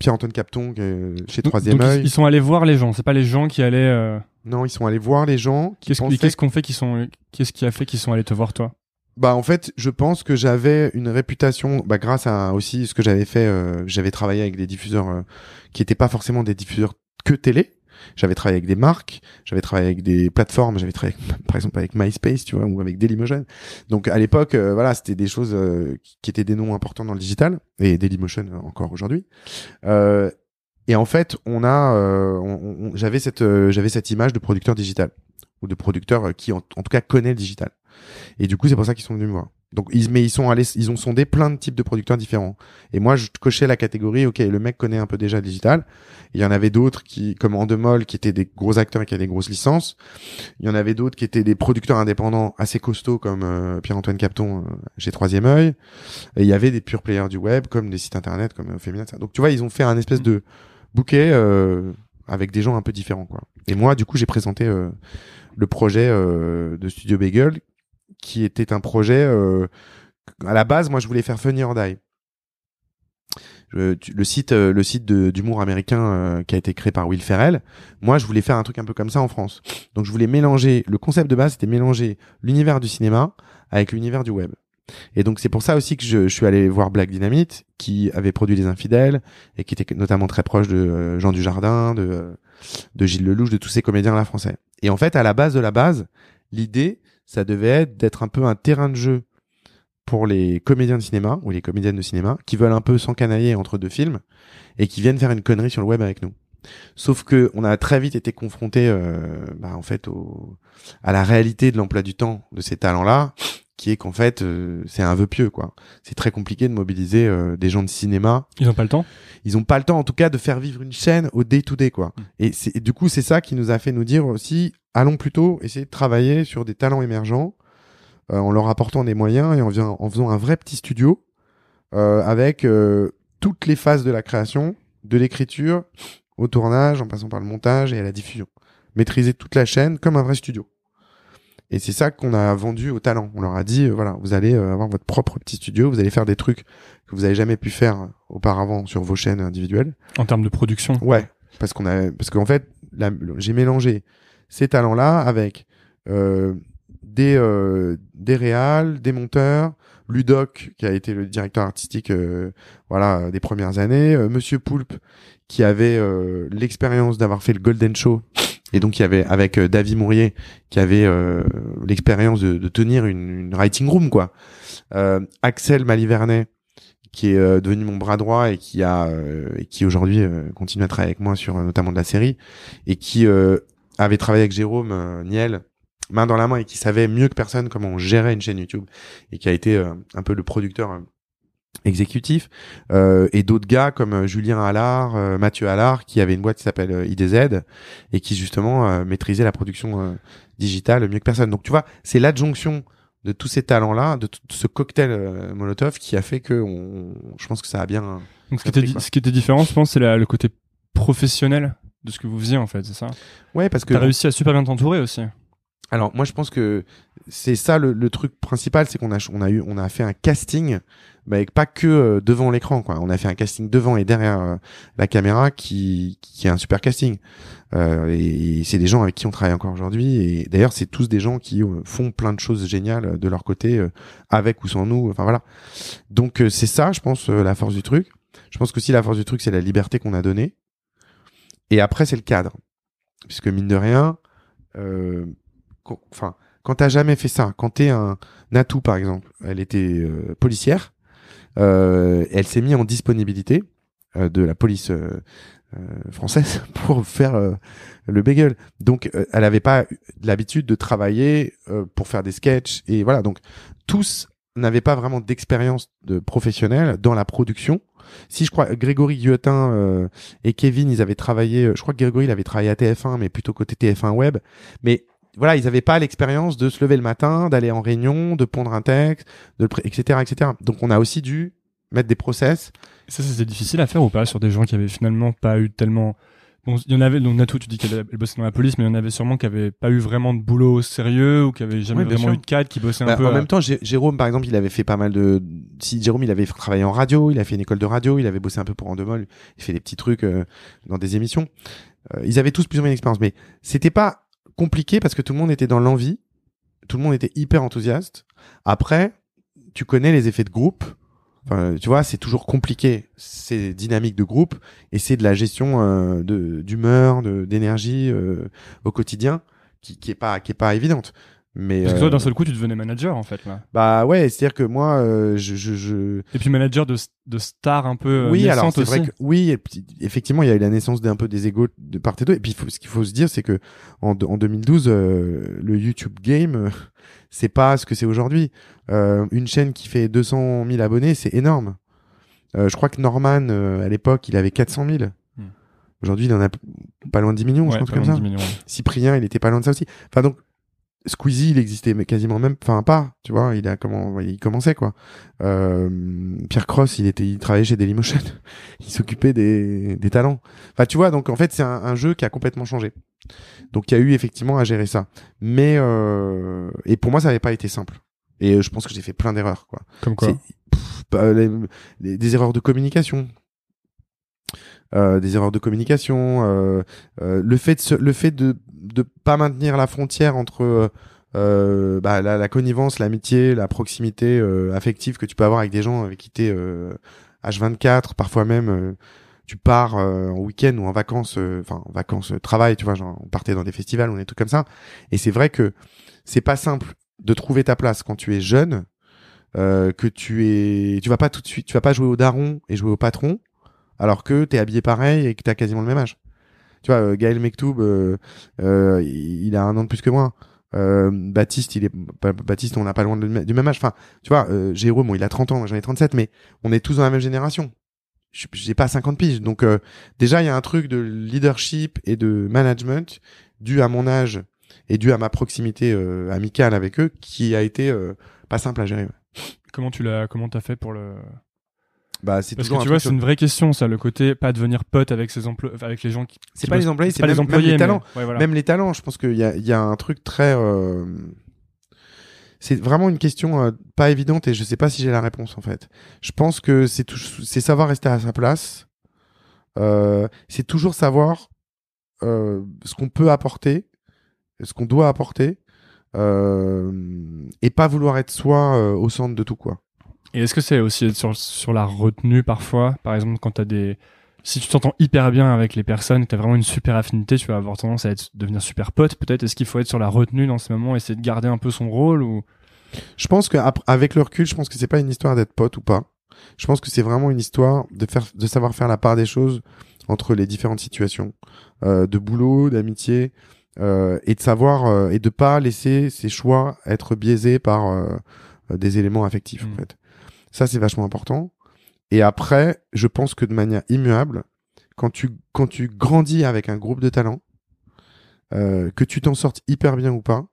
Pierre-Antoine Capton euh, chez Troisième Œil. Ils sont allés voir les gens. C'est pas les gens qui allaient... Euh... Non, ils sont allés voir les gens. Qui qu'est-ce, pensaient... qu'est-ce qu'on fait qu'ils sont... Qu'est-ce qui a fait qu'ils sont allés te voir, toi ? Bah en fait, je pense que j'avais une réputation, bah grâce à aussi ce que j'avais fait, euh, j'avais travaillé avec des diffuseurs euh, qui étaient pas forcément des diffuseurs que télé. J'avais travaillé avec des marques, j'avais travaillé avec des plateformes, j'avais travaillé avec, par exemple avec MySpace, tu vois, ou avec Dailymotion. Donc à l'époque, euh, voilà, c'était des choses euh, qui étaient des noms importants dans le digital et Dailymotion encore aujourd'hui. Euh, et en fait, on a, euh, on, on, j'avais cette, euh, j'avais cette image de producteur digital ou de producteur qui en, en tout cas connaît le digital. Et du coup, c'est pour ça qu'ils sont venus me voir. Donc, ils, mais ils sont allés, ils ont sondé plein de types de producteurs différents. Et moi, je cochais la catégorie, ok, le mec connaît un peu déjà le digital. Il y en avait d'autres qui, comme Endemol, qui étaient des gros acteurs et qui avaient des grosses licences. Il y en avait d'autres qui étaient des producteurs indépendants assez costauds, comme euh, Pierre-Antoine Capton euh, chez Troisième Œil. Et il y avait des pure players du web, comme des sites internet, comme euh, Féminin, ça. Donc, tu vois, ils ont fait un espèce de bouquet euh, avec des gens un peu différents, quoi. Et moi, du coup, j'ai présenté euh, le projet euh, de Studio Bagel, qui était un projet... Euh, à la base, moi, je voulais faire Funny or Die. Je, tu, le site, euh, le site de, d'humour américain euh, qui a été créé par Will Ferrell, moi, je voulais faire un truc un peu comme ça en France. Donc, je voulais mélanger... Le concept de base, c'était mélanger l'univers du cinéma avec l'univers du web. Et donc, c'est pour ça aussi que je, je suis allé voir Black Dynamite, qui avait produit Les Infidèles et qui était notamment très proche de euh, Jean Dujardin, de, euh, de Gilles Lelouch, de tous ces comédiens-là français. Et en fait, à la base de la base, l'idée, ça devait être d'être un peu un terrain de jeu pour les comédiens de cinéma ou les comédiennes de cinéma qui veulent un peu s'encanailler entre deux films et qui viennent faire une connerie sur le web avec nous. Sauf que on a très vite été confronté, euh, bah, en fait, au, à la réalité de l'emploi du temps de ces talents-là, qui est qu'en fait, euh, c'est un vœu pieux, quoi. C'est très compliqué de mobiliser euh, des gens de cinéma. Ils n'ont pas le temps. Ils n'ont pas le temps, en tout cas, de faire vivre une chaîne au day-to-day, quoi. Mmh. Et, c'est, et du coup, c'est ça qui nous a fait nous dire aussi, allons plutôt essayer de travailler sur des talents émergents, euh, en leur apportant des moyens et en, vient, en faisant un vrai petit studio euh, avec euh, toutes les phases de la création, de l'écriture, au tournage, en passant par le montage et à la diffusion. Maîtriser toute la chaîne comme un vrai studio. Et c'est ça qu'on a vendu aux talents. On leur a dit, euh, voilà, vous allez euh, avoir votre propre petit studio, vous allez faire des trucs que vous avez jamais pu faire auparavant sur vos chaînes individuelles. En termes de production. Ouais, parce qu'on a, parce qu'en fait, la, le, j'ai mélangé ces talents-là avec euh, des euh, des réals, des monteurs, Ludoc qui a été le directeur artistique, euh, voilà, des premières années, euh, Monsieur Poulpe qui avait euh, l'expérience d'avoir fait le Golden Show. Et donc il y avait avec euh, David Mourier qui avait euh, l'expérience de, de tenir une, une writing room, quoi. Euh, Axel Malivernet qui est euh, devenu mon bras droit et qui a euh, et qui aujourd'hui euh, continue à travailler avec moi sur euh, notamment de la série et qui euh, avait travaillé avec Jérôme euh, Niel main dans la main et qui savait mieux que personne comment on gérait une chaîne YouTube et qui a été euh, un peu le producteur euh, exécutif euh, et d'autres gars comme Julien Allard, euh, Mathieu Allard qui avait une boîte qui s'appelle euh, I D Z et qui justement euh, maîtrisait la production euh, digitale mieux que personne. Donc tu vois, c'est l'adjonction de tous ces talents-là, de tout ce cocktail euh, Molotov qui a fait que on, je pense que ça a bien... Donc ce qui était, ce qui était différent, je pense, c'est la, le côté professionnel de ce que vous faisiez en fait, c'est ça? Ouais, parce que... T'as réussi à super bien t'entourer aussi. Alors moi je pense que c'est ça le, le truc principal, c'est qu'on a on a eu on a fait un casting, bah, avec pas que euh, devant l'écran, quoi. On a fait un casting devant et derrière euh, la caméra qui qui est un super casting. Euh, et, et c'est des gens avec qui on travaille encore aujourd'hui. Et d'ailleurs c'est tous des gens qui euh, font plein de choses géniales de leur côté, euh, avec ou sans nous. Enfin voilà. Donc euh, c'est ça, je pense, euh, la force du truc. Je pense que si la force du truc, c'est la liberté qu'on a donnée. Et après c'est le cadre, puisque mine de rien. Euh, Enfin, quand t'as jamais fait ça, quand t'es un Natou par exemple, elle était euh, policière, euh, elle s'est mise en disponibilité euh, de la police euh, euh, française pour faire euh, le bagel. Donc, euh, elle n'avait pas l'habitude de travailler euh, pour faire des sketchs et voilà. Donc, tous n'avaient pas vraiment d'expérience de professionnelle dans la production. Si je crois Grégory Guillotin euh, et Kevin, ils avaient travaillé. Je crois que Grégory il avait travaillé à T F un, mais plutôt côté T F un web, mais voilà, ils n'avaient pas l'expérience de se lever le matin, d'aller en réunion, de pondre un texte, de le pré- et cetera, et cetera. Donc, on a aussi dû mettre des process. Ça, c'était difficile à faire ou pas sur des gens qui avaient finalement pas eu tellement. Bon, il y en avait. Donc, Natou, tu dis qu'elle bossait dans la police, mais il y en avait sûrement qui n'avaient pas eu vraiment de boulot sérieux ou qui n'avaient jamais oui, vraiment sûr. eu de cadre, qui bossaient bah, un peu. En à... même temps, J- Jérôme, par exemple, il avait fait pas mal de. Si Jérôme, il avait travaillé en radio, il a fait une école de radio, il avait bossé un peu pour Endemol, il fait des petits trucs euh, dans des émissions. Euh, ils avaient tous plus ou moins une expérience, mais c'était pas compliqué parce que tout le monde était dans l'envie, tout le monde était hyper enthousiaste. Après, tu connais les effets de groupe, enfin, tu vois, c'est toujours compliqué ces dynamiques de groupe et c'est de la gestion euh, de, d'humeur, de, d'énergie euh, au quotidien qui, qui est pas qui est pas évidente. Mais parce que toi, euh, d'un seul coup, tu devenais manager en fait là. Bah ouais, c'est-à-dire que moi, euh, je, je, je. Et puis manager de de star un peu. Oui, alors c'est aussi. vrai que oui, et puis, effectivement, il y a eu la naissance d'un peu des égos de part et d'autre. Et puis faut, ce qu'il faut se dire, c'est que en, en deux mille douze, euh, le YouTube game, euh, c'est pas ce que c'est aujourd'hui. Euh, une chaîne qui fait deux cent mille abonnés, c'est énorme. Euh, je crois que Norman, euh, à l'époque, il avait quatre cent mille. Mmh. Aujourd'hui, il en a pas loin de dix millions, ouais, je pense comme ça. dix millions, ouais. Cyprien, il était pas loin de ça aussi. Enfin donc. Squeezie, il existait mais quasiment même, enfin pas, tu vois, il a comment, il commençait quoi. Euh, Pierre Cross, il était, il travaillait chez Dailymotion, il s'occupait des des talents. Enfin, tu vois, donc en fait c'est un, un jeu qui a complètement changé. Donc il y a eu effectivement à gérer ça, mais euh, et pour moi ça n'avait pas été simple. Et je pense que j'ai fait plein d'erreurs quoi. Comme quoi pff, bah, les, les, des erreurs de communication. Euh, des erreurs de communication, euh, euh, le fait de se, le fait de de pas maintenir la frontière entre euh, bah, la, la connivence, l'amitié, la proximité euh, affective que tu peux avoir avec des gens avec qui t'es euh, H vingt-quatre, parfois même euh, tu pars euh, en week-end ou en vacances, enfin euh, en vacances euh, travail, tu vois, genre on partait dans des festivals ou des trucs comme ça. Et c'est vrai que c'est pas simple de trouver ta place quand tu es jeune, euh, que tu es, tu vas pas tout de suite, tu vas pas jouer au daron et jouer au patron. Alors que t'es habillé pareil et que t'as quasiment le même âge. Tu vois, Gaël Mektoub, euh, euh, il a un an de plus que moi. Euh, Baptiste, il est, Baptiste, on n'a pas loin du même âge. Enfin, tu vois, euh, Jérôme, bon, il a trente ans, moi j'en ai trente-sept, mais on est tous dans la même génération. J'ai pas cinquante piges. Donc, euh, déjà, il y a un truc de leadership et de management dû à mon âge et dû à ma proximité euh, amicale avec eux qui a été euh, pas simple à gérer. Comment tu l'as, comment t'as fait pour le... Bah, c'est parce que tu vois, c'est une vraie question, ça, le côté pas devenir pote avec ses emplois, avec les gens qui. C'est qui pas bossent... les employés, c'est, c'est pas même, les employés, même les talents. Mais... Ouais, voilà. Même les talents, je pense qu'il y a, il y a un truc très. Euh... C'est vraiment une question euh, pas évidente et je sais pas si j'ai la réponse en fait. Je pense que c'est tout, c'est savoir rester à sa place. Euh, c'est toujours savoir euh, ce qu'on peut apporter, ce qu'on doit apporter, euh, et pas vouloir être soi euh, au centre de tout quoi. Et est-ce que c'est aussi sur, sur la retenue parfois? Par exemple, quand t'as des, si tu t'entends hyper bien avec les personnes, t'as vraiment une super affinité, tu vas avoir tendance à être, devenir super pote. Peut-être, est-ce qu'il faut être sur la retenue dans ce moment, essayer de garder un peu son rôle ou? Je pense que, avec le recul, je pense que c'est pas une histoire d'être pote ou pas. Je pense que c'est vraiment une histoire de faire, de savoir faire la part des choses entre les différentes situations, euh, de boulot, d'amitié, euh, et de savoir, euh, et de pas laisser ses choix être biaisés par, euh, des éléments affectifs, mmh. en fait. Ça, c'est vachement important. Et après, je pense que de manière immuable, quand tu, quand tu grandis avec un groupe de talents, euh, que tu t'en sortes hyper bien ou pas,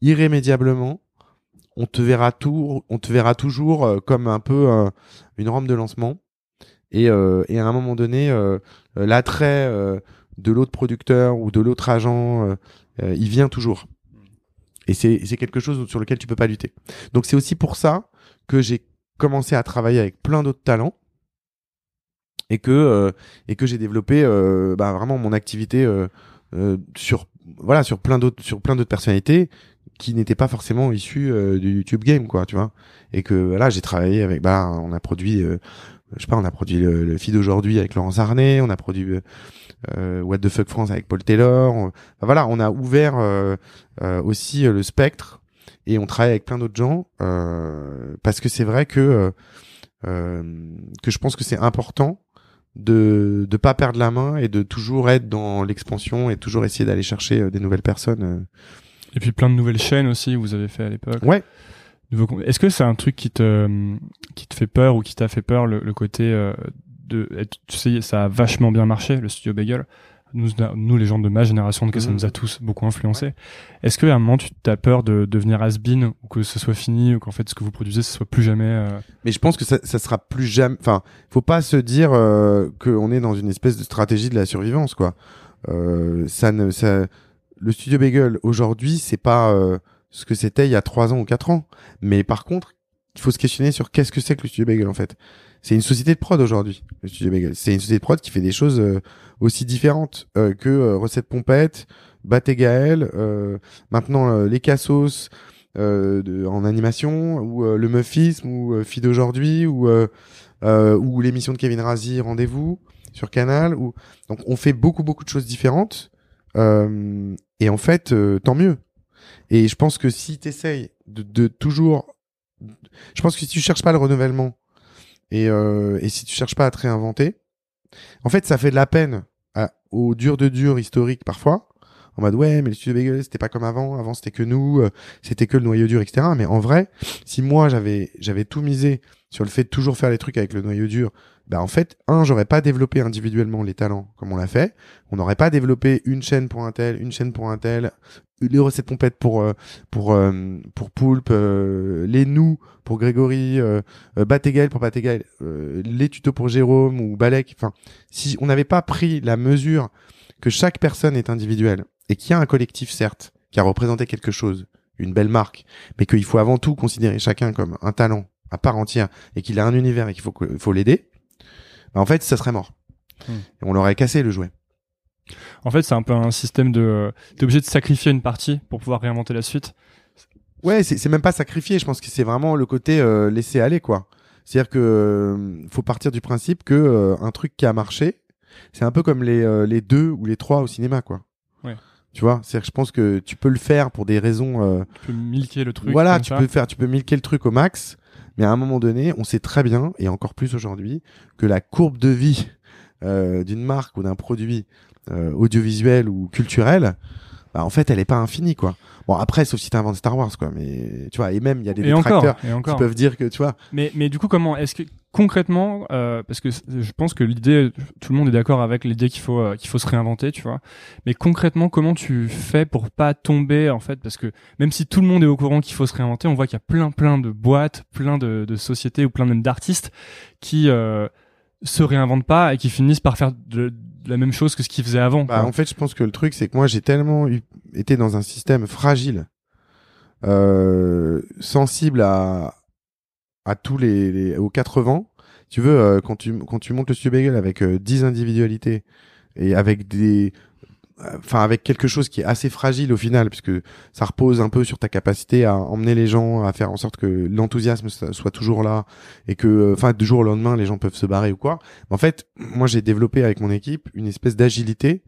irrémédiablement, on te verra tout, on te verra toujours euh, comme un peu euh, une rampe de lancement. Et, euh, et à un moment donné, euh, l'attrait euh, de l'autre producteur ou de l'autre agent, euh, euh, il vient toujours. Et c'est, c'est quelque chose sur lequel tu peux pas lutter. Donc c'est aussi pour ça que j'ai commencé à travailler avec plein d'autres talents et que euh, et que j'ai développé euh, bah, vraiment mon activité euh, euh, sur voilà sur plein d'autres sur plein d'autres personnalités qui n'étaient pas forcément issues euh, du YouTube Game quoi tu vois et que là j'ai travaillé avec bah on a produit euh, je sais pas on a produit le, le feed aujourd'hui avec Laurence Arnay, on a produit euh, What the Fuck France avec Paul Taylor, on, bah, voilà on a ouvert euh, euh, aussi euh, le spectre. Et on travaille avec plein d'autres gens euh, parce que c'est vrai que euh, que je pense que c'est important de de pas perdre la main et de toujours être dans l'expansion et toujours essayer d'aller chercher des nouvelles personnes. Et puis plein de nouvelles chaînes aussi vous avez fait à l'époque. Ouais. Est-ce que c'est un truc qui te qui te fait peur ou qui t'a fait peur le, le côté euh, de tu sais ça a vachement bien marché le Studio Bagel. Nous, nous, les gens de ma génération, que mmh. ça nous a tous beaucoup influencés. Ouais. Est-ce qu'à un moment, tu t'as peur de devenir has-been ou que ce soit fini ou qu'en fait, ce que vous produisez, ce soit plus jamais... Euh... Mais je pense que ça, ça sera plus jamais... Enfin, faut pas se dire euh, qu'on est dans une espèce de stratégie de la survivance, quoi. Euh, ça ne, ça... Le Studio Bagel, aujourd'hui, c'est pas euh, ce que c'était il y a trois ans ou quatre ans. Mais par contre, il faut se questionner sur qu'est-ce que c'est que le Studio Bagel, en fait. C'est une société de prod aujourd'hui, le Studio Bagel. C'est une société de prod qui fait des choses euh, aussi différentes euh, que euh, Recette Pompette, Baté Gaël, euh, maintenant euh, les Cassos euh, de, en animation, ou euh, le Muffisme, ou euh, Fille d'aujourd'hui, ou, euh, euh, ou l'émission de Kevin Razi, Rendez-vous, sur Canal. Ou... Donc on fait beaucoup, beaucoup de choses différentes. Euh, et en fait, euh, tant mieux. Et je pense que si tu essayes de, de toujours... Je pense que si tu cherches pas le renouvellement, Et, euh, et si tu cherches pas à te réinventer, en fait, ça fait de la peine à, aux durs de durs historiques parfois, en mode ouais mais le studio Bagel c'était pas comme avant, avant c'était que nous, euh, c'était que le noyau dur, etc. Mais en vrai, si moi j'avais j'avais tout misé sur le fait de toujours faire les trucs avec le noyau dur, bah en fait, un, j'aurais pas développé individuellement les talents comme on l'a fait, on n'aurait pas développé une chaîne pour un tel, une chaîne pour un tel, les recettes pompettes pour euh, pour euh, pour Poulpe, euh, les nous pour Grégory, euh, euh, Batégal pour Batégal, euh, les tutos pour Jérôme ou Balek. Enfin, si on n'avait pas pris la mesure que chaque personne est individuelle et qu'il y a un collectif, certes, qui a représenté quelque chose, une belle marque, mais qu'il faut avant tout considérer chacun comme un talent à part entière et qu'il a un univers et qu'il faut qu'il faut l'aider, bah en fait, ça serait mort. Mmh. Et on l'aurait cassé, le jouet. En fait, c'est un peu un système de... T'es obligé de sacrifier une partie pour pouvoir réinventer la suite. Ouais, c'est, c'est même pas sacrifier. Je pense que c'est vraiment le côté euh, laisser aller, quoi. C'est-à-dire que euh, faut partir du principe que euh, un truc qui a marché, c'est un peu comme les euh, les deux ou les trois au cinéma, quoi. Ouais. Tu vois, c'est-à-dire que je pense que tu peux le faire pour des raisons... Euh... Tu peux milquer le truc. Voilà, tu ça. peux faire, tu peux milquer le truc au max. Mais à un moment donné, on sait très bien, et encore plus aujourd'hui, que la courbe de vie euh, d'une marque ou d'un produit euh, audiovisuel ou culturel, bah, en fait, elle est pas infinie, quoi. Bon, après, sauf si t'inventes Star Wars, quoi. Mais tu vois, et même il y a des détracteurs qui peuvent dire que tu vois. Mais mais du coup, comment est-ce que concrètement, euh, parce que je pense que l'idée, tout le monde est d'accord avec l'idée qu'il faut euh, qu'il faut se réinventer, tu vois. Mais concrètement, comment tu fais pour pas tomber, en fait, parce que même si tout le monde est au courant qu'il faut se réinventer, on voit qu'il y a plein plein de boîtes, plein de, de sociétés ou plein même d'artistes qui euh, se réinventent pas et qui finissent par faire de, de la même chose que ce qu'ils faisaient avant. Bah, en fait, je pense que le truc, c'est que moi, j'ai tellement eu, été dans un système fragile, euh, sensible à à tous les, les aux quatre vents. Tu veux, euh, quand tu quand tu montes le studio Bagel avec euh, dix individualités et avec des enfin avec quelque chose qui est assez fragile au final, puisque ça repose un peu sur ta capacité à emmener les gens, à faire en sorte que l'enthousiasme soit toujours là et que enfin du jour au lendemain les gens peuvent se barrer ou quoi. En fait, moi j'ai développé avec mon équipe une espèce d'agilité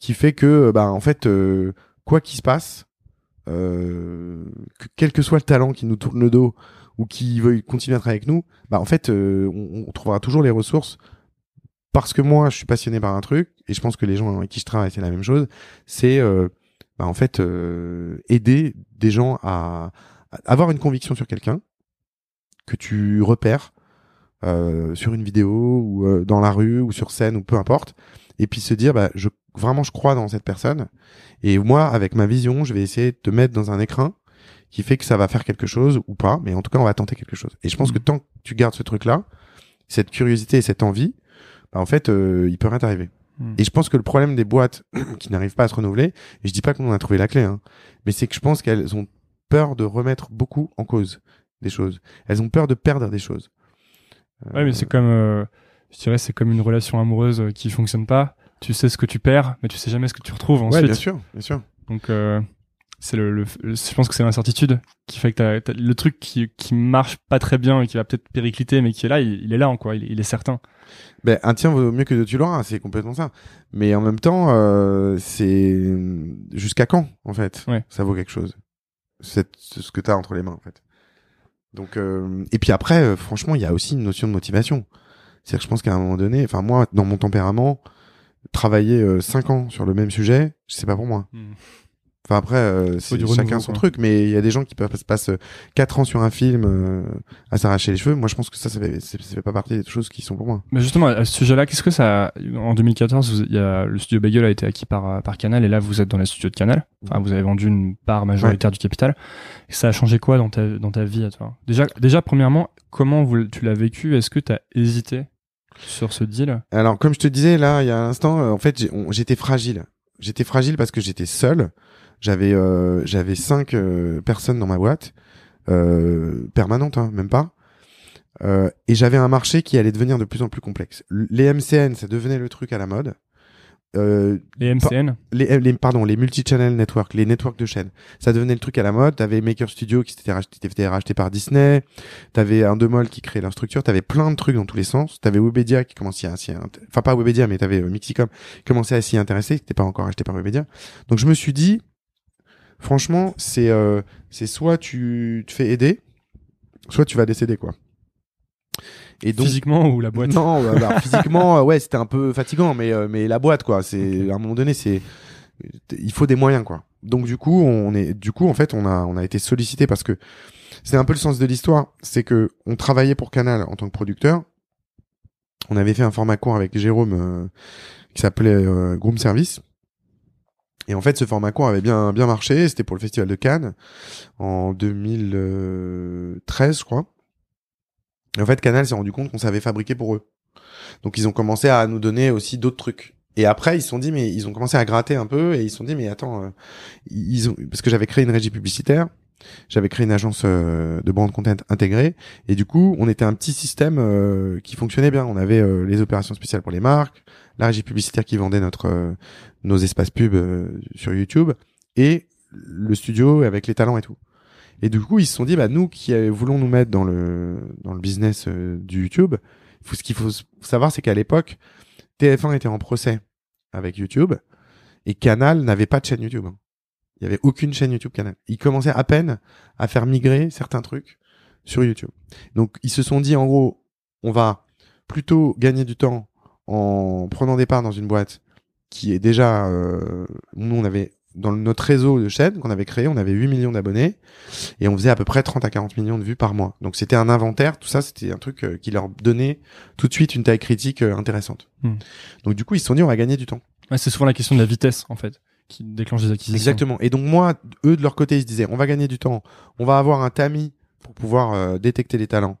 qui fait que bah en fait euh, quoi qu'il se passe, euh, que quel que soit le talent qui nous tourne le dos ou qui veut continuer à travailler avec nous, bah en fait euh, on, on trouvera toujours les ressources. Parce que moi, je suis passionné par un truc, et je pense que les gens avec qui je travaille, c'est la même chose, c'est euh, bah, en fait euh, aider des gens à, à avoir une conviction sur quelqu'un que tu repères euh, sur une vidéo ou euh, dans la rue ou sur scène ou peu importe, et puis se dire bah, je, vraiment je crois dans cette personne, et moi, avec ma vision, je vais essayer de te mettre dans un écrin qui fait que ça va faire quelque chose ou pas, mais en tout cas, on va tenter quelque chose. Et je pense que tant que tu gardes ce truc-là, cette curiosité et cette envie, bah en fait, euh, il peut rien t'arriver. Mmh. Et je pense que le problème des boîtes qui n'arrivent pas à se renouveler, et je dis pas qu'on a trouvé la clé, hein, mais c'est que je pense qu'elles ont peur de remettre beaucoup en cause des choses. Elles ont peur de perdre des choses. Euh... Ouais, mais c'est comme, euh, je dirais, c'est comme une relation amoureuse qui fonctionne pas. Tu sais ce que tu perds, mais tu sais jamais ce que tu retrouves ensuite. Ouais, bien sûr, bien sûr. Donc, euh, c'est le, le, le, je pense que c'est l'incertitude qui fait que t'as, t'as, le truc qui, qui marche pas très bien et qui va peut-être péricliter, mais qui est là, il, il est là, hein, quoi, il, il est certain. Ben, un tien vaut mieux que deux tu l'auras, c'est complètement ça. Mais en même temps, euh, c'est jusqu'à quand, en fait, ouais. Ça vaut quelque chose. C'est ce que t'as entre les mains, en fait. Donc, euh... et puis après, euh, franchement, il y a aussi une notion de motivation. C'est-à-dire que je pense qu'à un moment donné, enfin moi, dans mon tempérament, travailler euh, cinq ans sur le même sujet, c'est pas pour moi. Mmh. Enfin après, euh, c'est chacun nouveau, son quoi. Truc, mais il y a des gens qui peuvent se passer quatre ans sur un film euh, à s'arracher les cheveux. Moi, je pense que ça, ça fait, ça fait pas partie des choses qui sont pour moi. Mais justement, à ce sujet-là, qu'est-ce que ça... En deux mille quatorze, il y a... le studio Bagel a été acquis par, par Canal, et là, vous êtes dans les studios de Canal. Enfin, vous avez vendu une part majoritaire ouais. du capital. Et ça a changé quoi dans ta, dans ta vie à toi ? Déjà, déjà, premièrement, comment vous, tu l'as vécu ? Est-ce que tu as hésité sur ce deal ? Alors, comme je te disais, là, il y a un instant, en fait, j'ai, on, j'étais fragile. J'étais fragile parce que j'étais seul. J'avais euh, j'avais cinq euh, personnes dans ma boîte euh, permanente, hein, même pas. Euh, et j'avais un marché qui allait devenir de plus en plus complexe. L- les M C N, ça devenait le truc à la mode. Euh, les M C N pa- les, les pardon, les multi-channel network, les networks de chaînes, ça devenait le truc à la mode. T'avais Maker Studio qui s'était racheté, était racheté par Disney. T'avais Endemol qui créait leur structure. T'avais plein de trucs dans tous les sens. T'avais Webedia qui commençait à s'y, enfin pas Webedia, mais t'avais euh, Mixicom qui commençait à s'y intéresser, qui n'était pas encore acheté par Webedia. Donc je me suis dit, franchement, c'est euh, c'est soit tu te fais aider, soit tu vas décéder, quoi. Et donc, physiquement ou la boîte ? Non, bah, bah, physiquement, ouais, c'était un peu fatigant, mais euh, mais la boîte, quoi. C'est okay. À un moment donné, c'est il faut des moyens, quoi. Donc du coup, on est, du coup, en fait, on a, on a été sollicité parce que c'est un peu le sens de l'histoire, c'est que on travaillait pour Canal en tant que producteur. On avait fait un format court avec Jérôme euh, qui s'appelait euh, Groom Service. Et en fait, ce format court avait bien bien marché. C'était pour le Festival de Cannes en deux mille treize, je crois. Et en fait, Canal s'est rendu compte qu'on savait fabriquer pour eux. Donc, ils ont commencé à nous donner aussi d'autres trucs. Et après, ils se sont dit, mais ils ont commencé à gratter un peu et ils se sont dit, mais attends, euh, ils ont, parce que j'avais créé une régie publicitaire, j'avais créé une agence euh, de brand content intégrée, et du coup, on était un petit système euh, qui fonctionnait bien. On avait euh, les opérations spéciales pour les marques, la régie publicitaire qui vendait notre euh, nos espaces pubs euh, sur YouTube, et le studio avec les talents et tout. Et du coup, ils se sont dit, bah nous qui euh, voulons nous mettre dans le dans le business euh, du YouTube, faut, ce qu'il faut savoir, c'est qu'à l'époque, T F un était en procès avec YouTube et Canal n'avait pas de chaîne YouTube. Il n'y avait aucune chaîne YouTube Canal. Ils commençaient à peine à faire migrer certains trucs sur YouTube. Donc, ils se sont dit, en gros, on va plutôt gagner du temps en prenant des parts dans une boîte qui est déjà... Euh, nous, on avait, dans notre réseau de chaînes qu'on avait créé, on avait huit millions d'abonnés et on faisait à peu près trente à quarante millions de vues par mois. Donc, c'était un inventaire. Tout ça, c'était un truc euh, qui leur donnait tout de suite une taille critique euh, intéressante. Mmh. Donc, du coup, ils se sont dit, on va gagner du temps. Ouais, c'est souvent la question de la vitesse, en fait, qui déclenche des acquisitions. Exactement. Et donc, moi, eux, de leur côté, ils se disaient, on va gagner du temps. On va avoir un tamis pour pouvoir euh, détecter les talents.